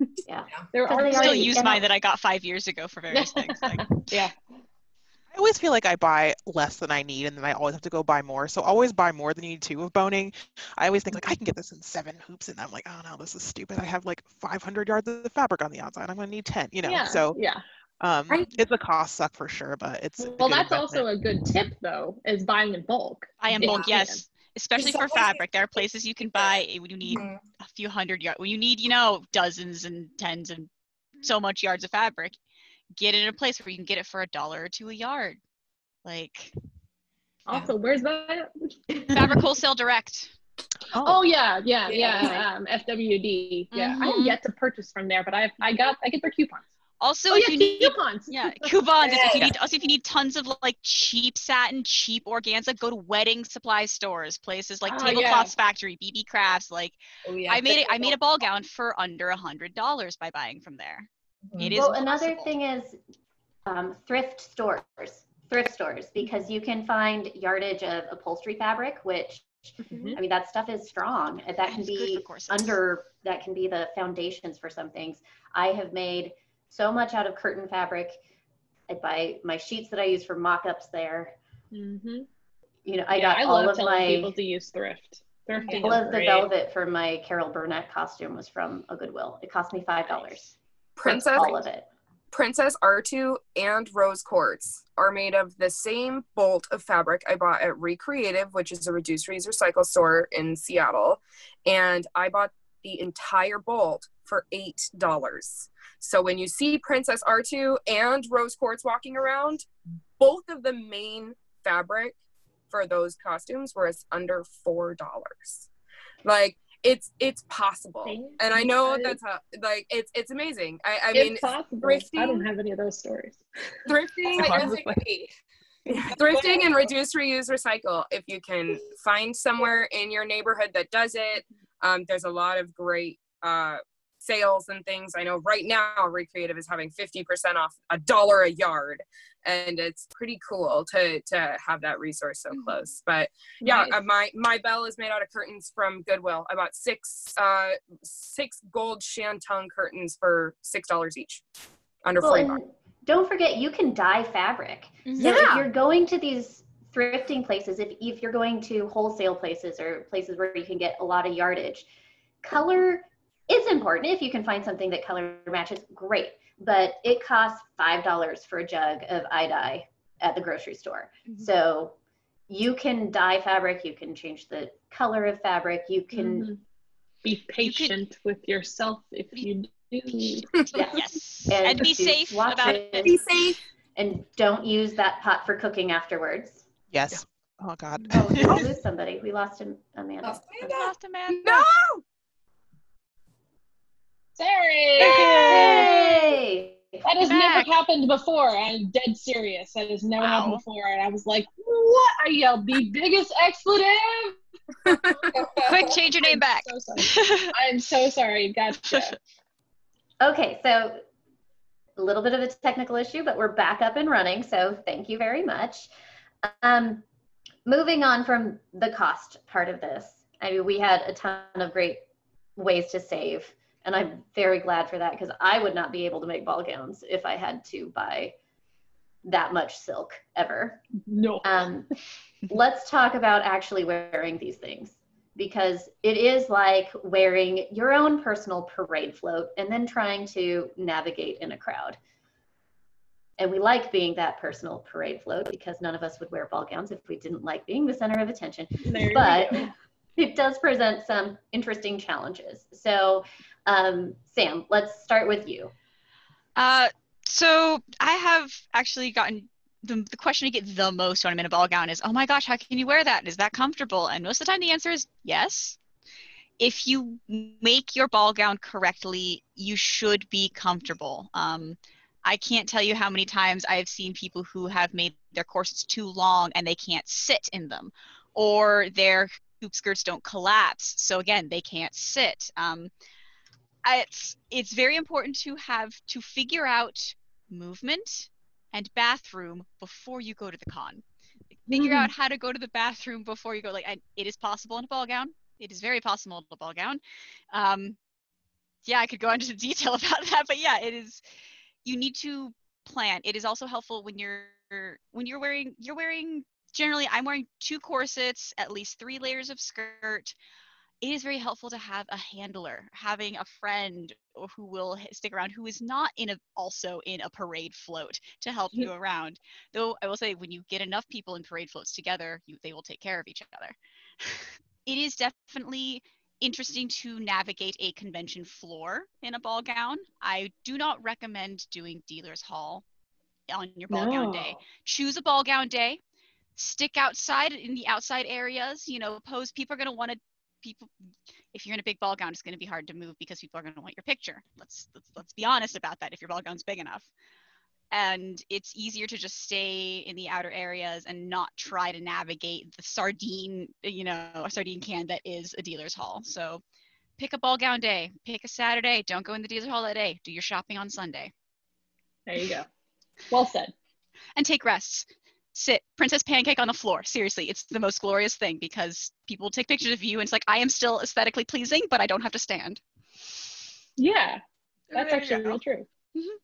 Yeah. yeah. There are I still use mine that I got five years ago for various things. Like, yeah. I always feel like I buy less than I need and then I always have to go buy more. So always buy more than you need to of boning. I always think like I can get this in seven hoops and I'm like, oh no, this is stupid. I have like five hundred yards of fabric on the outside. I'm going to need ten, you know? Yeah, so yeah. Um, I, it's a cost suck for sure, but it's well, that's investment. Also a good tip though, is buying in bulk. I am bulk, yeah. yes. Especially for fabric, there are places you can buy when you need a few hundred yards, when you need, you know, dozens and tens and so much yards of fabric. Get it in a place where you can get it for a dollar or two a yard. Like, also, yeah. where's that? Fabric Wholesale Direct. Oh, oh yeah, yeah, yeah. Um, F W D. Yeah, mm-hmm. I have yet to purchase from there, but I I got I get their coupons. Also, oh, if yeah, you need coupons, yeah, coupons. Yeah, if you yeah. need, also if you need tons of like cheap satin, cheap organza, go to wedding supply stores, places like oh, Tablecloths yeah. Factory, B B Crafts. Like, oh, yeah. I made it. I made a ball gown for under a hundred dollars by buying from there. Mm-hmm. It is well. Possible. Another thing is um, thrift stores. Thrift stores, because you can find yardage of upholstery fabric, which mm-hmm. I mean, that stuff is strong. That, that can be under. That can be the foundations for some things. I have made so much out of curtain fabric. I buy my sheets that I use for mock-ups there. Mm-hmm. You know, I yeah, got I all of my people to use thrift. Thrifting all of the velvet for my Carol Burnett costume was from a Goodwill. It cost me five dollars. Princess, all of it. Princess Artu and Rose Quartz are made of the same bolt of fabric I bought at Recreative, which is a reduced reuse recycle store in Seattle, and I bought the entire bolt for eight dollars. So when you see Princess Artu and Rose Quartz walking around, both of the main fabric for those costumes were under four dollars. Like it's it's possible, and I know that's how, like it's it's amazing. I, I mean, thrifting. I don't have any of those stories. Thrifting, thrifting, and reduce, reuse, recycle. If you can find somewhere in your neighborhood that does it, um, there's a lot of great. Uh, sales and things. I know right now Recreative is having fifty percent off a dollar a yard, and it's pretty cool to to have that resource so close. But yeah, nice. uh, my my bell is made out of curtains from Goodwill. I bought six uh six gold shantung curtains for six dollars each under well, forty dollars. Don't forget you can dye fabric. Mm-hmm. So yeah. if you're going to these thrifting places, if, if you're going to wholesale places or places where you can get a lot of yardage, color it's important. If you can find something that color matches, great. But it costs five dollars for a jug of eye dye at the grocery store. Mm-hmm. So you can dye fabric, you can change the color of fabric, you can mm-hmm. be patient you with yourself if you do. Yes. yes. And, and be safe about it. Be safe. And don't use that pot for cooking afterwards. Yes. Oh, God. Oh, we lost somebody. We lost him, Amanda. We lost Amanda. No! Sorry! Yay! That has never happened before. I'm dead serious. That has never wow. happened before. And I was like, what? I yelled the biggest expletive! Quick, change your name I'm back. So I'm so sorry. Gotcha. Okay, so a little bit of a technical issue, but we're back up and running. So thank you very much. Um, moving on from the cost part of this, I mean, we had a ton of great ways to save. And I'm very glad for that because I would not be able to make ball gowns if I had to buy that much silk ever. No. Um, let's talk about actually wearing these things, because it is like wearing your own personal parade float and then trying to navigate in a crowd. And we like being that personal parade float because none of us would wear ball gowns if we didn't like being the center of attention. There but it does present some interesting challenges. So um, Sam, let's start with you. Uh, so I have actually gotten, the, the question I get the most when I'm in a ball gown is, oh my gosh, how can you wear that? And is that comfortable? And most of the time the answer is yes. If you make your ball gown correctly, you should be comfortable. Um, I can't tell you how many times I've seen people who have made their corsets too long and they can't sit in them, or their hoop skirts don't collapse. So again, they can't sit. Um, it's it's very important to have to figure out movement and bathroom before you go to the con. Figure mm. out how to go to the bathroom before you go. Like, I, it is possible in a ball gown. It is very possible in a ball gown. Um, yeah, I could go into detail about that, but yeah, it is. You need to plan. It is also helpful when you're when you're wearing you're wearing. Generally, I'm wearing two corsets, at least three layers of skirt. It is very helpful to have a handler, having a friend who will stick around, who is not in a, also in a parade float, to help you around. Though I will say, when you get enough people in parade floats together, you, they will take care of each other. It is definitely interesting to navigate a convention floor in a ball gown. I do not recommend doing dealer's hall on your ball no. gown day. Choose a ball gown day. Stick outside in the outside areas, you know, pose. People are going to want to, people, if you're in a big ball gown, it's going to be hard to move because people are going to want your picture. Let's, let's, let's be honest about that if your ball gown's big enough. And it's easier to just stay in the outer areas and not try to navigate the sardine, you know, a sardine can that is a dealer's hall. So pick a ball gown day, pick a Saturday, don't go in the dealer's hall that day, do your shopping on Sunday. There you go. Well said. And take rests. Sit princess pancake on the floor. Seriously, it's the most glorious thing because people take pictures of you and it's like, I am still aesthetically pleasing, but I don't have to stand. Yeah, that's there actually real true. Mm-hmm.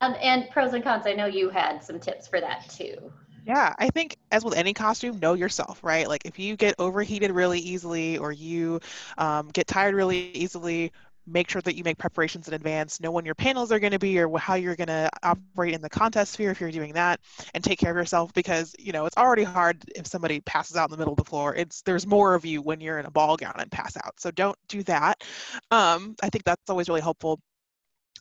um, and pros and cons, I know you had some tips for that too. Yeah, I think as with any costume, know yourself, right? Like if you get overheated really easily or you um, get tired really easily, make sure that you make preparations in advance, know when your panels are going to be or how you're going to operate in the contest sphere if you're doing that, and take care of yourself because, you know, it's already hard if somebody passes out in the middle of the floor. It's there's more of you when you're in a ball gown and pass out. So don't do that. Um, I think that's always really helpful.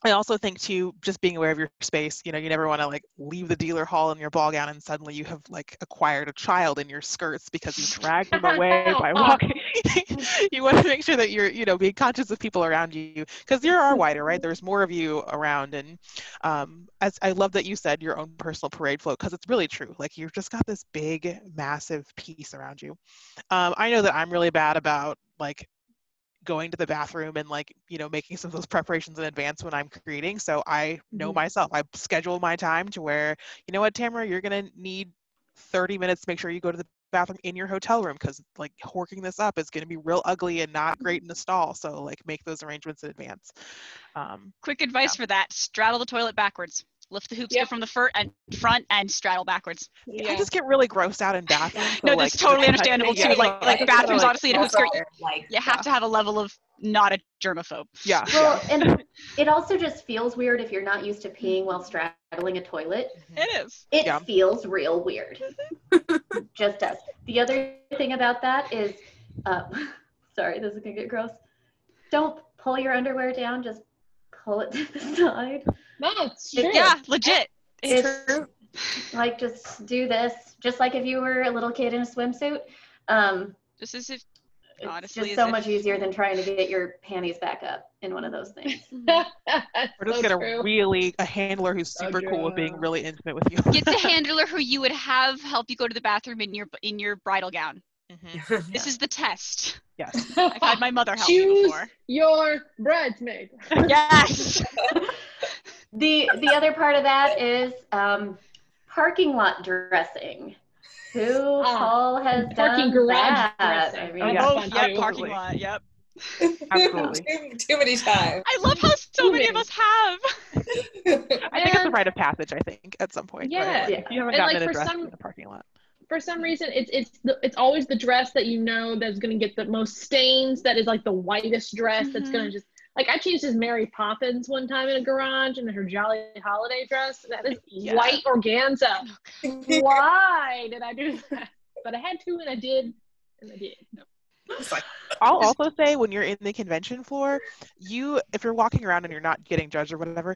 I also think too, just being aware of your space, you know, you never want to like leave the dealer hall in your ball gown and suddenly you have like acquired a child in your skirts because you dragged them away by walking. You want to make sure that you're, you know, being conscious of people around you because there are wider, right? There's more of you around. And um, as I love that you said your own personal parade float because it's really true. Like you've just got this big, massive piece around you. Um, I know that I'm really bad about like going to the bathroom and like, you know, making some of those preparations in advance when I'm creating. So I know mm-hmm. myself, I schedule my time to where, you know what, Tamara, you're going to need thirty minutes to make sure you go to the bathroom in your hotel room because like horking this up is going to be real ugly and not great in the stall. So like make those arrangements in advance. Um, Quick advice yeah. for that. Straddle the toilet backwards. Lift the hoopster yep. from the fir- and front and straddle backwards. Yeah. I just get really grossed out in bathrooms. No, so, that's like, totally understandable too. Yeah, like, like bathrooms, like, honestly, in a hoopskirt, like, you have yeah. to have a level of not a germaphobe. Yeah. Well, yeah. and it also just feels weird if you're not used to peeing while straddling a toilet. It is. It yeah. feels real weird. Just does. The other thing about that is, um, sorry, this is gonna get gross. Don't pull your underwear down. Just pull it to the side. No, it's true. Yeah, legit. It's, it's true. Like, just do this. Just like if you were a little kid in a swimsuit. Um, just as if, honestly. It's just so much easier than trying to get your panties back up in one of those things. We're just going to really, a handler who's super so cool with being really intimate with you. Get the handler who you would have help you go to the bathroom in your in your bridal gown. Mm-hmm. yeah. This is the test. Yes. I've had my mother help me before. Choose your bridesmaid. Yes. The the other part of that is um, parking lot dressing. Who uh, all has parking done garage that? Dressing. I mean, oh, yeah, yeah, yeah, parking lot. Yep. Absolutely. too, too many times. I love how so many, many of us have. I think and, it's a rite of passage. I think at some point. Yeah. Right? Like, yeah. You haven't gotten like, a dress some, in the parking lot. For some reason, it's it's the, it's always the dress that you know that's going to get the most stains. That is like the whitest dress mm-hmm. that's going to just. Like, I changed as Mary Poppins one time in a garage in her Jolly Holiday dress. That is yeah. white organza. Why did I do that? But I had to, and I did, and I did. No. I'll also say when you're in the convention floor, you, if you're walking around and you're not getting judged or whatever,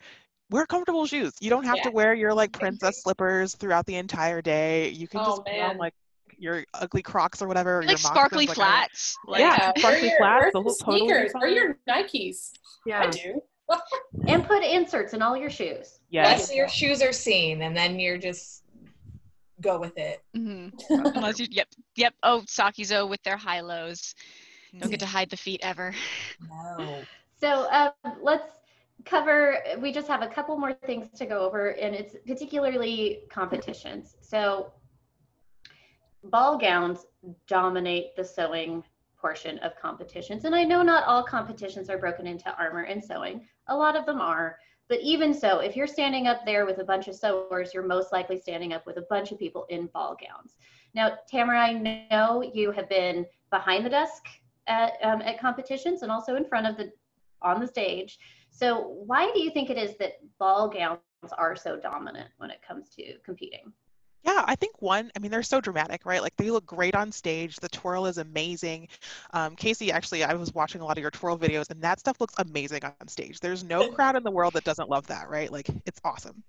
wear comfortable shoes. You don't have yeah. to wear your, like, princess slippers throughout the entire day. You can oh, just man. wear them, like, your ugly Crocs or whatever. Or like your sparkly like flats. Like, yeah, sparkly your, flats. Those sneakers or your Nikes. Yeah. I do. And put inserts in all your shoes. Yes. So your shoes are seen and then you're just go with it. Mm-hmm. Unless you, yep. Yep. Oh, Sakizo with their high lows. Don't get to hide the feet ever. No. So um, let's cover, we just have a couple more things to go over, and it's particularly competitions. So ball gowns dominate the sewing portion of competitions. And I know not all competitions are broken into armor and sewing. A lot of them are, but even so, if you're standing up there with a bunch of sewers, you're most likely standing up with a bunch of people in ball gowns. Now, Tamara, I know you have been behind the desk at, um, at competitions and also in front of the, on the stage. So why do you think it is that ball gowns are so dominant when it comes to competing? Yeah, I think one, I mean, they're so dramatic, right? Like, they look great on stage. The twirl is amazing. Um, Casey, actually, I was watching a lot of your twirl videos, and that stuff looks amazing on stage. There's no crowd in the world that doesn't love that, right? Like, it's awesome.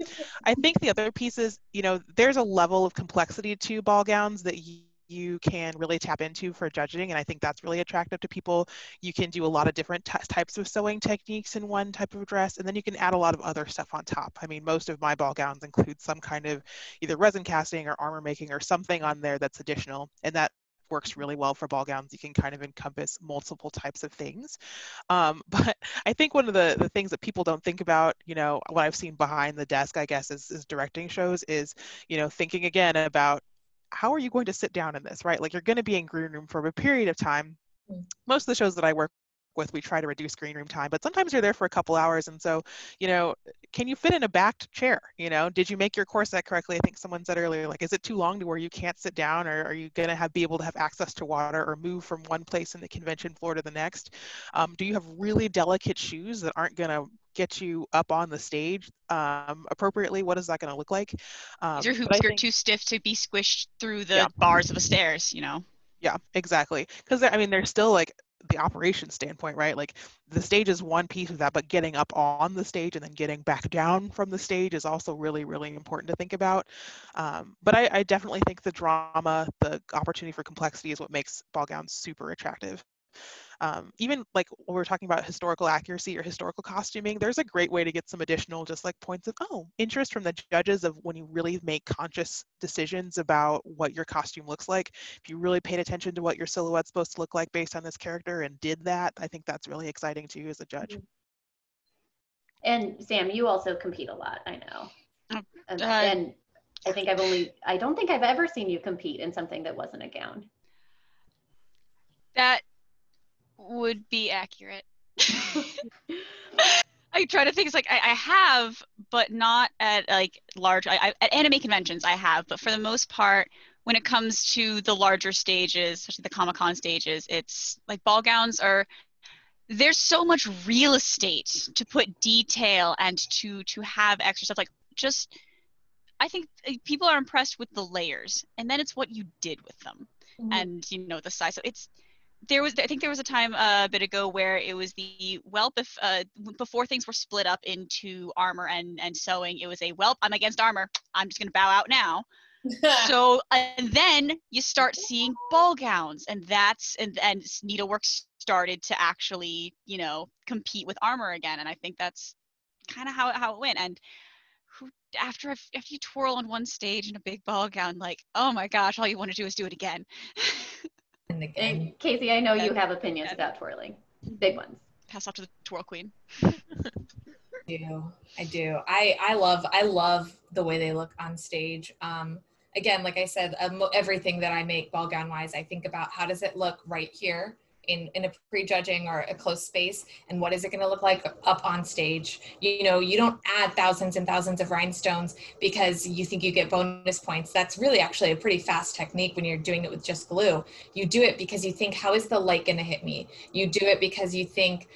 I think the other piece is, you know, there's a level of complexity to ball gowns that you you can really tap into for judging, and I think that's really attractive to people. You can do a lot of different types of sewing techniques in one type of dress, and then you can add a lot of other stuff on top. I mean, most of my ball gowns include some kind of either resin casting or armor making or something on there that's additional, and that works really well for ball gowns. You can kind of encompass multiple types of things. Um, but I think one of the, the things that people don't think about, you know, what I've seen behind the desk, I guess, is, is directing shows is, you know, thinking again about how are you going to sit down in this, right? Like, you're going to be in green room for a period of time. Most of the shows that I work with, we try to reduce green room time, but sometimes you're there for a couple hours. And so, you know, can you fit in a backed chair? You know, did you make your corset correctly? I think someone said earlier, like, is it too long to where you can't sit down, or are you going to have, be able to have access to water or move from one place in the convention floor to the next? Um, do you have really delicate shoes that aren't going to get you up on the stage um, appropriately? What is that going to look like? Um, is your hoop skirt too stiff to be squished through the yeah. bars of the stairs, you know? Yeah, exactly. Because, I mean, there's still, like, the operation standpoint, right? Like, the stage is one piece of that, but getting up on the stage and then getting back down from the stage is also really, really important to think about. Um, but I, I definitely think the drama, the opportunity for complexity is what makes ball gowns super attractive. Um, even like when we're talking about historical accuracy or historical costuming, there's a great way to get some additional just like points of oh interest from the judges of when you really make conscious decisions about what your costume looks like. If you really paid attention to what your silhouette's supposed to look like based on this character and did that, I think that's really exciting to you as a judge. And Sam, you also compete a lot, I know. Um, uh, and I think I've only, I don't think I've ever seen you compete in something that wasn't a gown. That would be accurate. I try to think, it's like I, I have, but not at like large, I, I, at anime conventions I have, but for the most part, when it comes to the larger stages, especially the Comic-Con stages, it's like ball gowns are, there's so much real estate to put detail and to, to have extra stuff, like just, I think people are impressed with the layers, and then it's what you did with them. Mm-hmm. And you know, the size, so it's, There was, I think there was a time uh, a bit ago where it was the, well, bef uh, before things were split up into armor and, and sewing, it was a, well, I'm against armor. I'm just going to bow out now. So, and then you start seeing ball gowns, and that's, and, and needlework started to actually, you know, compete with armor again. And I think that's kind of how, how it went. And who, after, after you twirl on one stage in a big ball gown, like, oh my gosh, all you want to do is do it again. And Casey, I know you have opinions yeah. about twirling, big ones. Pass off to the twirl queen. I do, I do. I, I love, I love the way they look on stage. Um, again, like I said, um, everything that I make ball gown wise, I think about how does it look right here in, in a pre-judging or a close space, and what is it going to look like up on stage? You know, you don't add thousands and thousands of rhinestones because you think you get bonus points. That's really actually a pretty fast technique when you're doing it with just glue. You do it because you think, how is the light going to hit me? You do it because you think,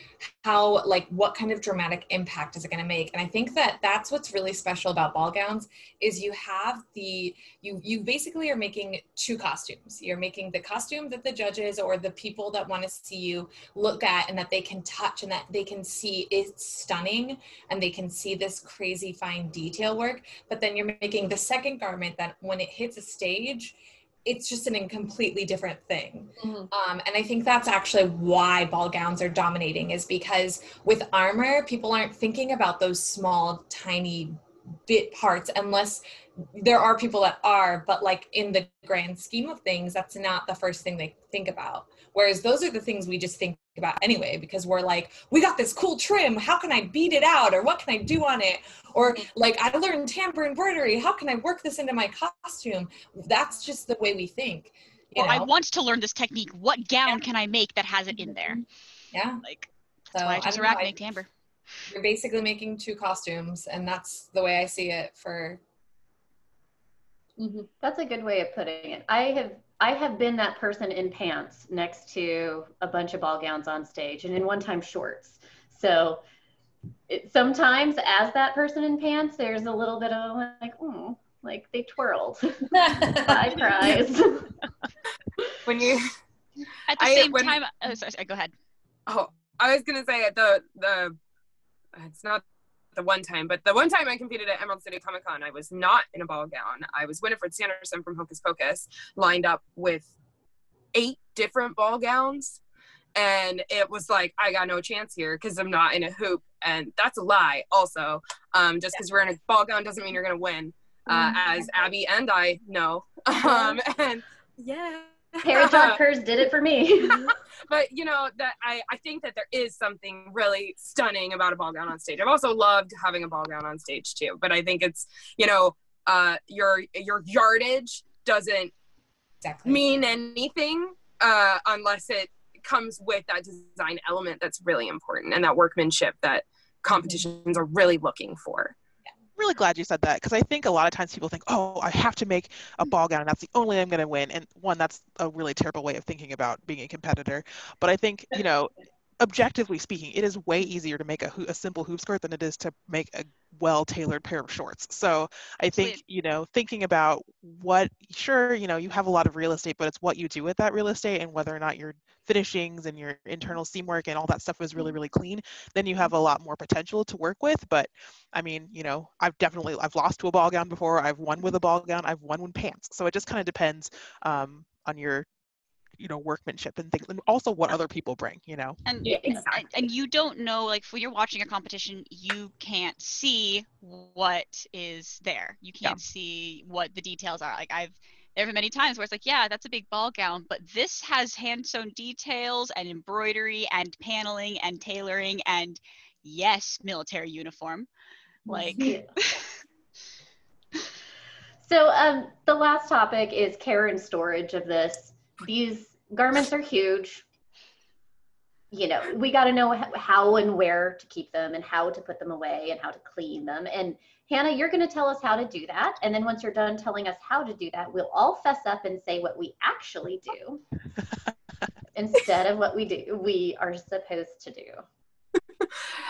how, like, what kind of dramatic impact is it going to make? And I think that that's what's really special about ball gowns is you have the, you, you basically are making two costumes. You're making the costume that the judges or the people that want want to see you look at and that they can touch and that they can see it's stunning and they can see this crazy fine detail work, but then you're making the second garment that when it hits a stage, it's just an completely different thing. Mm-hmm. Um, and I think that's actually why ball gowns are dominating, is because with armor, people aren't thinking about those small, tiny bit parts unless there are people that are, but like in the grand scheme of things, that's not the first thing they think about. Whereas those are the things we just think about anyway, because we're like, we got this cool trim, how can I beat it out? Or what can I do on it? Or like, I learned tamper embroidery, how can I work this into my costume? That's just the way we think. You know? I want to learn this technique. What gown yeah. can I make that has it in there? Yeah. Like, that's so why I chose arachne tamper. You're basically making two costumes, and that's the way I see it for... Mm-hmm. That's a good way of putting it. I have I have been that person in pants next to a bunch of ball gowns on stage, and in one time shorts. So it, sometimes as that person in pants, there's a little bit of a, like, oh, like they twirled. Bye, prize. When you at the I, same when, time, oh, sorry, sorry, go ahead. Oh, I was gonna say at the the it's not. the one time, but the one time I competed at Emerald City Comic Con, I was not in a ball gown. I was Winifred Sanderson from Hocus Pocus, lined up with eight different ball gowns, and it was like, I got no chance here because I'm not in a hoop, and that's a lie also. Um, just because yeah. we're in a ball gown doesn't mean you're going to win, uh, mm-hmm. as Abby and I know. Um, and yeah. Paradox Curse did it for me. But, you know, that I, I think that there is something really stunning about a ball gown on stage. I've also loved having a ball gown on stage, too. But I think it's, you know, uh, your your yardage doesn't exactly. mean anything uh, unless it comes with that design element that's really important and that workmanship that competitions are really looking for. Really glad you said that, because I think a lot of times people think, oh, I have to make a ball gown and that's the only way I'm going to win. And one, that's a really terrible way of thinking about being a competitor. But I think, you know, objectively speaking, it is way easier to make a, a simple hoop skirt than it is to make a well-tailored pair of shorts. So I think, you know, thinking about what, sure, you know, you have a lot of real estate, but it's what you do with that real estate and whether or not your finishings and your internal seam work and all that stuff is really, really clean, then you have a lot more potential to work with. But I mean, you know, I've definitely, I've lost to a ball gown before, I've won with a ball gown, I've won with pants. So it just kind of depends um, on your, you know, workmanship and things, and also what other people bring, you know. And, yeah, exactly. and and you don't know, like, when you're watching a competition, you can't see what is there. You can't yeah. see what the details are. Like, I've, there have been many times where it's like, yeah, that's a big ball gown, but this has hand-sewn details and embroidery and paneling and tailoring and, yes, military uniform. Like... Yeah. So, um, the last topic is care and storage of this. These garments are huge. You know, we got to know how and where to keep them and how to put them away and how to clean them. And Hannah, you're going to tell us how to do that. And then once you're done telling us how to do that, we'll all fess up and say what we actually do instead of what we do, we are supposed to do.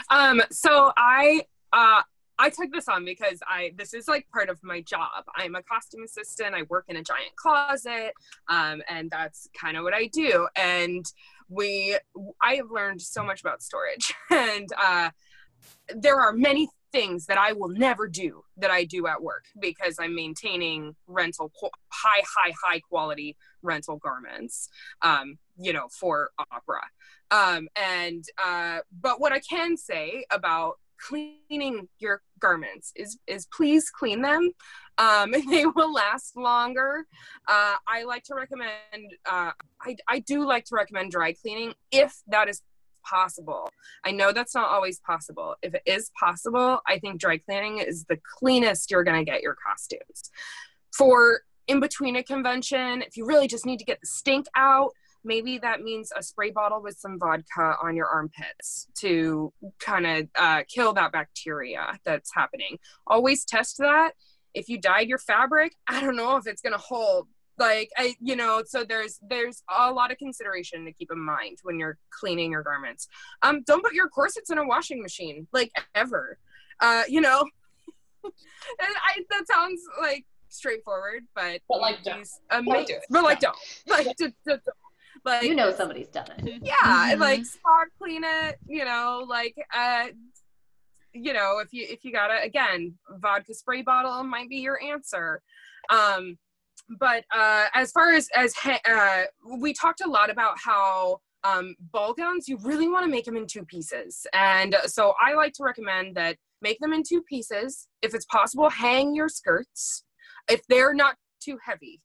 um, so I, uh, I took this on because I, this is like part of my job. I'm a costume assistant. I work in a giant closet. Um, and that's kind of what I do. And we, I have learned so much about storage, and uh, there are many things that I will never do that I do at work because I'm maintaining rental, high, high, high quality rental garments, um, you know, for opera. Um, and, uh, but what I can say about cleaning your garments is is please clean them. Um, they will last longer. Uh, I like to recommend, uh, I, I do like to recommend dry cleaning if that is possible. I know that's not always possible. If it is possible, I think dry cleaning is the cleanest you're gonna get your costumes. For in between a convention, if you really just need to get the stink out, maybe that means a spray bottle with some vodka on your armpits to kind of uh, kill that bacteria that's happening. Always test that. If you dyed your fabric, I don't know if it's going to hold. Like, I, you know, so there's there's a lot of consideration to keep in mind when you're cleaning your garments. Um, don't put your corsets in a washing machine, like, ever. Uh, you know, and I, that sounds like straightforward, but but like don't, don't do it. But like don't like don't. don't. Like, you know somebody's done it. Yeah, mm-hmm. Like spot clean it, you know, like, uh, you know, if you if you gotta, again, vodka spray bottle might be your answer. Um, but uh, as far as, as uh, we talked a lot about how um, ball gowns, you really wanna make them in two pieces. And so I like to recommend that make them in two pieces. If it's possible, hang your skirts. if they're not too heavy.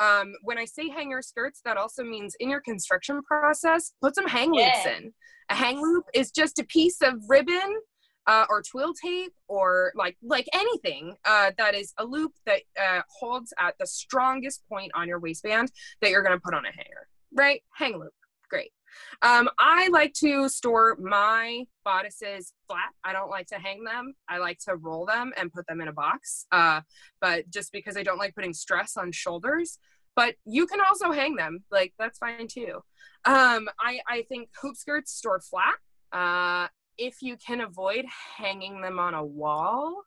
Um, when I say hanger skirts, that also means in your construction process, put some hang loops yeah. in. A hang loop is just a piece of ribbon uh, or twill tape or like, like anything uh, that is a loop that uh, holds at the strongest point on your waistband that you're going to put on a hanger, right? Hang loop. Great. Um, I like to store my bodices flat. I don't like to hang them. I like to roll them and put them in a box. Uh, but just because I don't like putting stress on shoulders, but you can also hang them. Like that's fine too. Um, I, I think hoop skirts store flat. Uh, if you can avoid hanging them on a wall,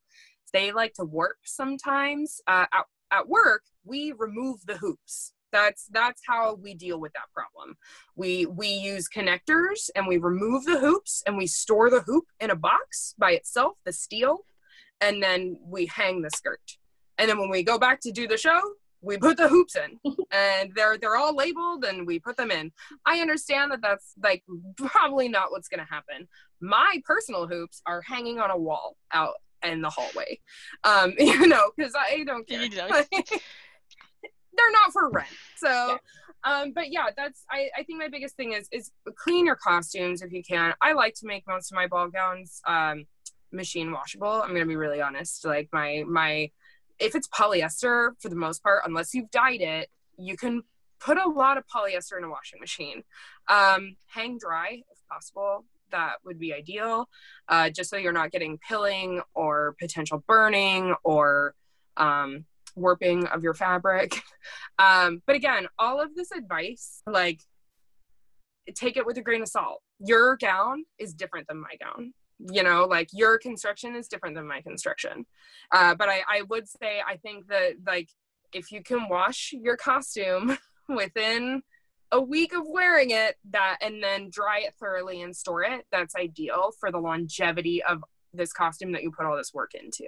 they like to warp sometimes. Uh, at, at work, we remove the hoops. That's, that's how we deal with that problem. We, we use connectors and we remove the hoops and we store the hoop in a box by itself, the steel, and then we hang the skirt. And then when we go back to do the show, we put the hoops in and they're, they're all labeled and we put them in. I understand that that's like probably not what's going to happen. My personal hoops are hanging on a wall out in the hallway. Um, you know, cause I don't care. You don't. They're not for rent. So, yeah. Um, but yeah, that's, I, I think my biggest thing is, is clean your costumes if you can. I like to make most of my ball gowns, um, machine washable. I'm going to be really honest. Like my, my, if it's polyester for the most part, unless you've dyed it, you can put a lot of polyester in a washing machine. Um, hang dry if possible. That would be ideal. Uh, just so you're not getting pilling or potential burning or, um, warping of your fabric. Um, but again, all of this advice, like, take it with a grain of salt. Your gown is different than my gown. You know, like, your construction is different than my construction. Uh, but I, I would say, I think that, like, if you can wash your costume within a week of wearing it, that, and then dry it thoroughly and store it, that's ideal for the longevity of this costume that you put all this work into.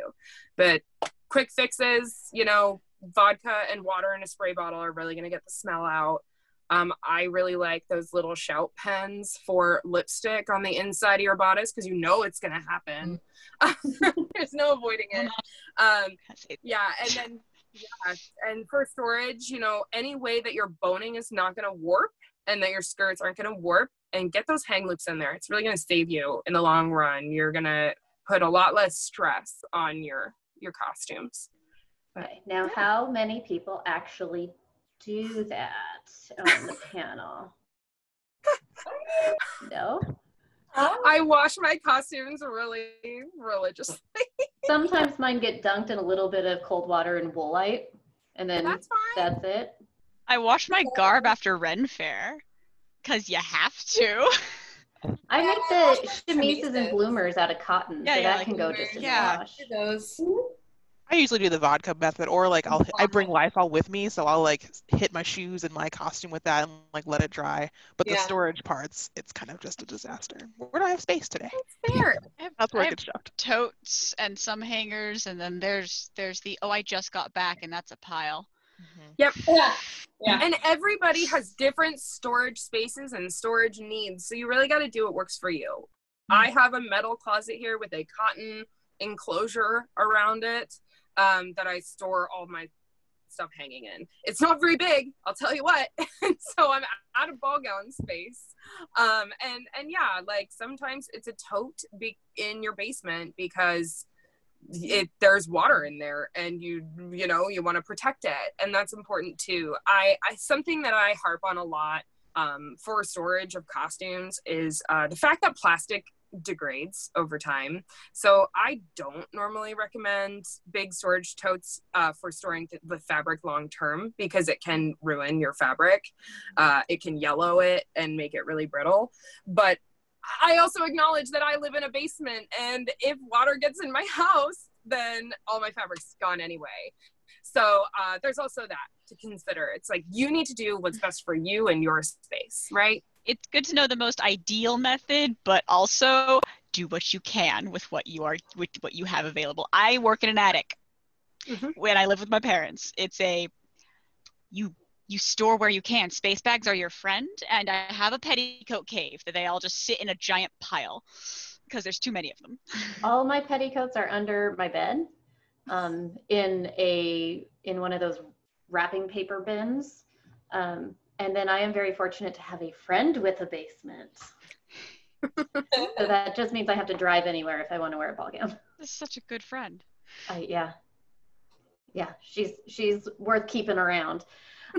But quick fixes, you know, vodka and water in a spray bottle are really going to get the smell out. Um, I really like those little shout pens for lipstick on the inside of your bodice because you know it's going to happen. Mm. There's no avoiding it. Um, yeah, and then, yeah, and for storage, you know, any way that your boning is not going to warp and that your skirts aren't going to warp, and get those hang loops in there. It's really going to save you in the long run. You're going to put a lot less stress on your your costumes. Okay, now yeah. How many people actually do that on the panel? No? Oh. I wash my costumes really religiously. Sometimes mine get dunked in a little bit of cold water and woolite, and then that's, that's it. I wash my garb after Ren Fair, because you have to. I make the chemises and bloomers out of cotton, yeah, so yeah, that like can go just as yeah. wash. Those. I usually do the vodka method, or like I'll I bring Lysol with me, so I'll like hit my shoes and my costume with that and like let it dry. But yeah. the storage parts, it's kind of just a disaster. Where do I have space today? That's fair. I have, that's where I have totes and some hangers, and then there's there's the oh I just got back, and that's a pile. Mm-hmm. Yep. Yeah. Yeah. And everybody has different storage spaces and storage needs. So you really got to do what works for you. Mm-hmm. I have a metal closet here with a cotton enclosure around it um, that I store all my stuff hanging in. It's not very big, I'll tell you what. So I'm out of ball gown space. Um, and, and yeah, like sometimes it's a tote be in your basement because it there's water in there and you you know you want to protect it, and that's important too. I, I something that I harp on a lot um for storage of costumes is uh the fact that plastic degrades over time. So I don't normally recommend big storage totes uh for storing th the fabric long term, because it can ruin your fabric. Uh it can yellow it and make it really brittle. But I also acknowledge that I live in a basement, and if water gets in my house, then all my fabric's gone anyway. So uh, there's also that to consider. It's like you need to do what's best for you and your space, right? It's good to know the most ideal method, but also do what you can with what you are, with what you have available. I work in an attic mm-hmm. when I live with my parents. It's a you. You store where you can. Space bags are your friend, and I have a petticoat cave that they all just sit in a giant pile because there's too many of them. All my petticoats are under my bed, um, in a in one of those wrapping paper bins. Um, and then I am very fortunate to have a friend with a basement. So that just means I have to drive anywhere if I want to wear a ball gown. That's such a good friend. Uh, yeah. Yeah, she's, she's worth keeping around.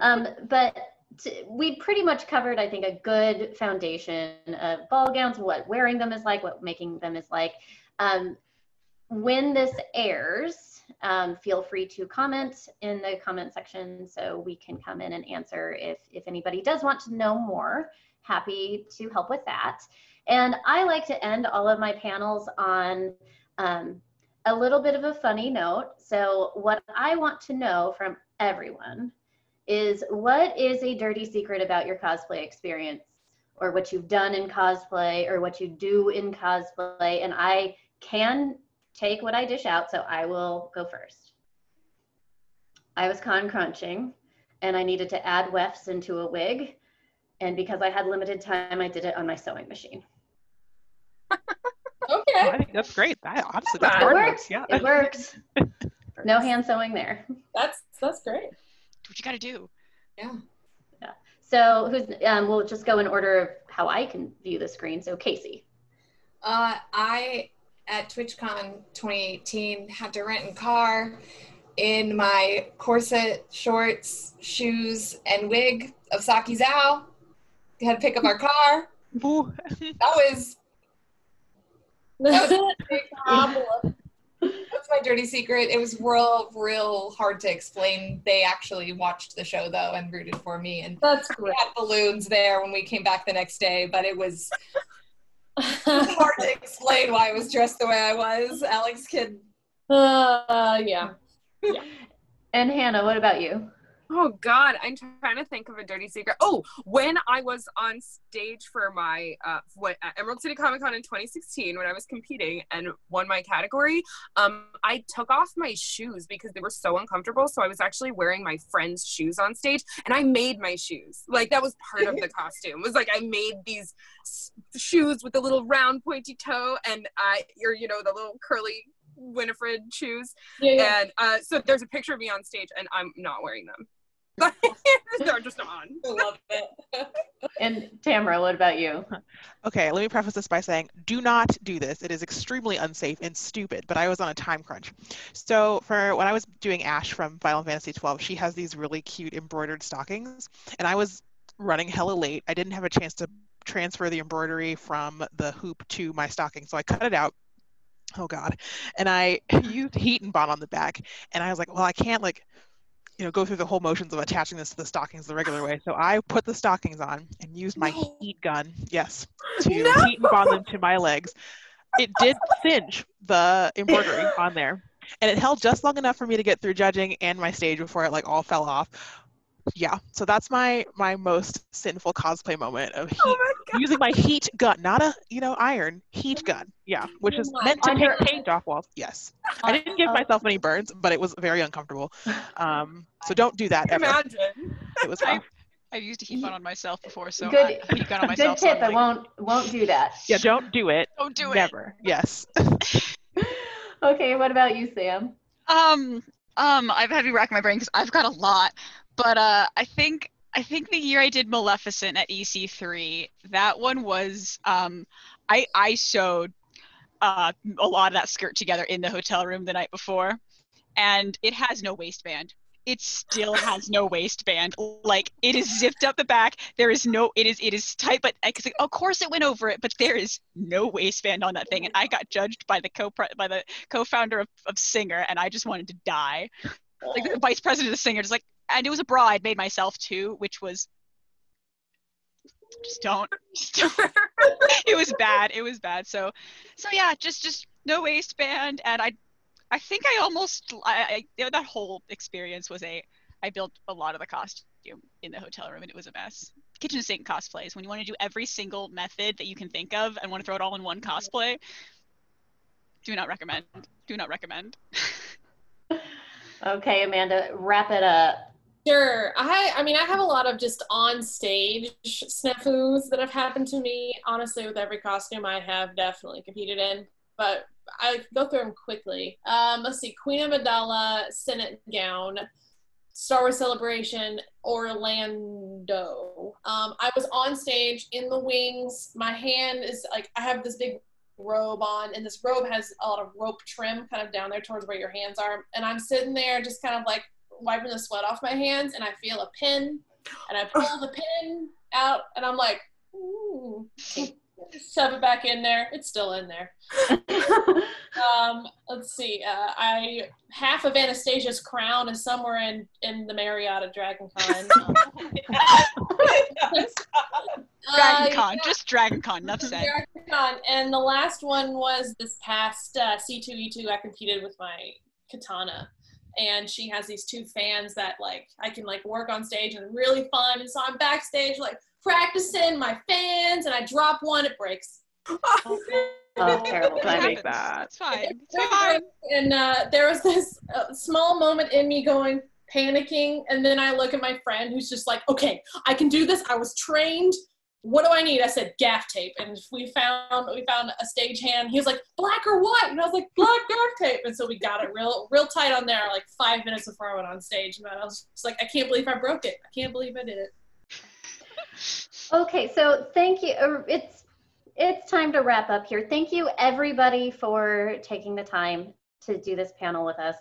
Um, but t we pretty much covered, I think, a good foundation of ball gowns, what wearing them is like, what making them is like. Um, when this airs, um, feel free to comment in the comment section so we can come in and answer if, if anybody does want to know more. Happy to help with that. And I like to end all of my panels on um, a little bit of a funny note. So what I want to know from everyone is, what is a dirty secret about your cosplay experience, or what you've done in cosplay, or what you do in cosplay? And I can take what I dish out, so I will go first. I was con crunching and I needed to add wefts into a wig. And because I had limited time, I did it on my sewing machine. Okay. Oh, I think that's great. I, honestly, that's it worked. Yeah. It worked. No hand sewing there. That's that's great. What you got to do. Yeah. Yeah. So who's? Um, we'll just go in order of how I can view the screen. So Casey. Uh, I at TwitchCon twenty eighteen had to rent a car in my corset, shorts, shoes, and wig of Sakizo. We had to pick up our car. Ooh. That was. That was a big problem. That's my dirty secret. It was real, real hard to explain. They actually watched the show though and rooted for me. And that's great. We had balloons there when we came back the next day, but it was hard to explain why I was dressed the way I was. Alex kid. Uh, yeah. Yeah. And Hannah, what about you? Oh God, I'm trying to think of a dirty secret. Oh, when I was on stage for my, uh, what, uh, Emerald City Comic Con in twenty sixteen, when I was competing and won my category, um, I took off my shoes because they were so uncomfortable. So I was actually wearing my friend's shoes on stage, and I made my shoes. Like, that was part of the costume. It was like, I made these shoes with a little round pointy toe and, uh, your, you know, the little curly Winifred shoes. Yeah, yeah. And uh, so there's a picture of me on stage, and I'm not wearing them. They're just on. I love it. And Tamara, what about you? Okay, let me preface this by saying, do not do this. It is extremely unsafe and stupid, but I was on a time crunch. So for when I was doing Ash from Final Fantasy twelve, she has these really cute embroidered stockings, and I was running hella late. I didn't have a chance to transfer the embroidery from the hoop to my stocking, so I cut it out. Oh God. And I used heat and bond on the back, and I was like, well, I can't, like, you know, go through the whole motions of attaching this to the stockings the regular way. So I put the stockings on and used my no. heat gun, yes, to no. heat and bond them to my legs. It did cinch the embroidery on there, and it held just long enough for me to get through judging and my stage before it, like, all fell off. Yeah, so that's my my most sinful cosplay moment of heat, oh my using my heat gun, not a you know iron heat gun. Yeah, which is meant to take paint off walls. Yes, I didn't give myself any burns, but it was very uncomfortable. Um, so don't do that ever. Imagine. It was rough. I've used a heat gun on myself before, so good, I, heat gun on myself. Good tip. So like, I won't won't do that. Yeah, don't do it. Don't do it. Never. Yes. Okay, what about you, Sam? Um, um, I've had to rack my brain because I've got a lot. But uh, I think I think the year I did Maleficent at E C three, that one was um, I I sewed uh, a lot of that skirt together in the hotel room the night before, and it has no waistband. It still has no waistband. Like, it is zipped up the back. There is no. It is it is tight, but I, like, of course it went over it. But there is no waistband on that thing, and I got judged by the co by the co-founder of, of Singer, and I just wanted to die. Like, the vice president of Singer just like. And it was a bra I'd made myself too, which was just don't. Just don't. It was bad. It was bad. So, so yeah, just just no waistband. And I, I think I almost I, I you know, that whole experience was a. I built a lot of the costume in the hotel room, and it was a mess. Kitchen sink cosplays. When you want to do every single method that you can think of and want to throw it all in one cosplay, do not recommend. Do not recommend. Okay, Amanda, wrap it up. Sure. I, I mean, I have a lot of just on-stage snafus that have happened to me. Honestly, with every costume I have definitely competed in. but I go through them quickly. Um, let's see, Queen of Amidala, Senate Gown, Star Wars Celebration, Orlando. Um, I was on stage in the wings. My hand is like, I have this big robe on, and this robe has a lot of rope trim kind of down there towards where your hands are. And I'm sitting there just kind of like wiping the sweat off my hands, and I feel a pin, and I pull the pin out, and I'm like, ooh. Shove it back in there. It's still in there. um, let's see. Uh, I half of Anastasia's crown is somewhere in, in the Marriott at Dragon Con. Um, Dragon Con. Uh, yeah. Just Dragon Con. Enough said. Dragon Con. And the last one was this past uh, C two E two. I competed with my katana. And she has these two fans that like I can like work on stage and really fun. And so I'm backstage like practicing my fans, and I drop one, it breaks. Oh, oh terrible! I make that. It's fine. It's fine. And uh, there was this uh, small moment in me going panicking, and then I look at my friend who's just like, "Okay, I can do this. I was trained. What do I need?" I said, "Gaff tape," and we found we found a stagehand. He was like, "Black or white?" And I was like, "Black gaff tape." And so we got it real real tight on there, like five minutes before I went on stage, and I was just like, "I can't believe I broke it. I can't believe I did it." Okay, so thank you. It's it's time to wrap up here. Thank you everybody for taking the time to do this panel with us.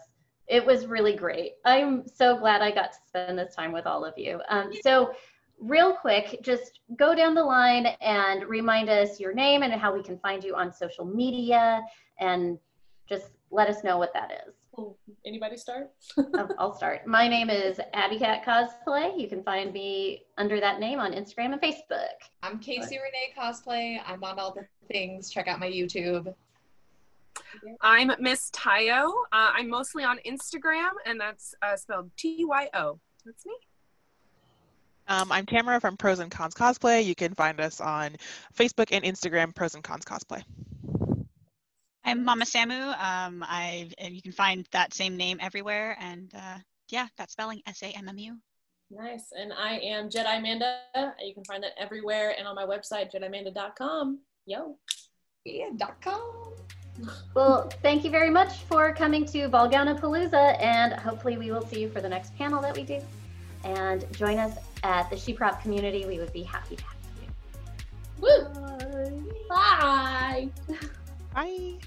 It was really great. I'm so glad I got to spend this time with all of you. Um, so real quick, just go down the line and remind us your name and how we can find you on social media, and just let us know what that is. Anybody start? I'll start. My name is Abby Cat Cosplay. You can find me under that name on Instagram and Facebook. I'm Casey Renee Cosplay. I'm on all the things. Check out my YouTube. I'm Miss Tayo. Uh, I'm mostly on Instagram, and that's uh, spelled T Y O. That's me. Um, I'm Tamara from Pros and Cons Cosplay. You can find us on Facebook and Instagram, Pros and Cons Cosplay. I'm Mama Sammu. Um, I, you can find that same name everywhere. And uh, yeah, that spelling, S A M M U. Nice. And I am Jedi Amanda. You can find that everywhere and on my website, Jedi Amanda dot com. Yo. Yeah, dot com. Well, thank you very much for coming to Balganapalooza, and hopefully we will see you for the next panel that we do. And join us at the SheProp community. We would be happy to have you. Woo! Bye! Bye! Bye.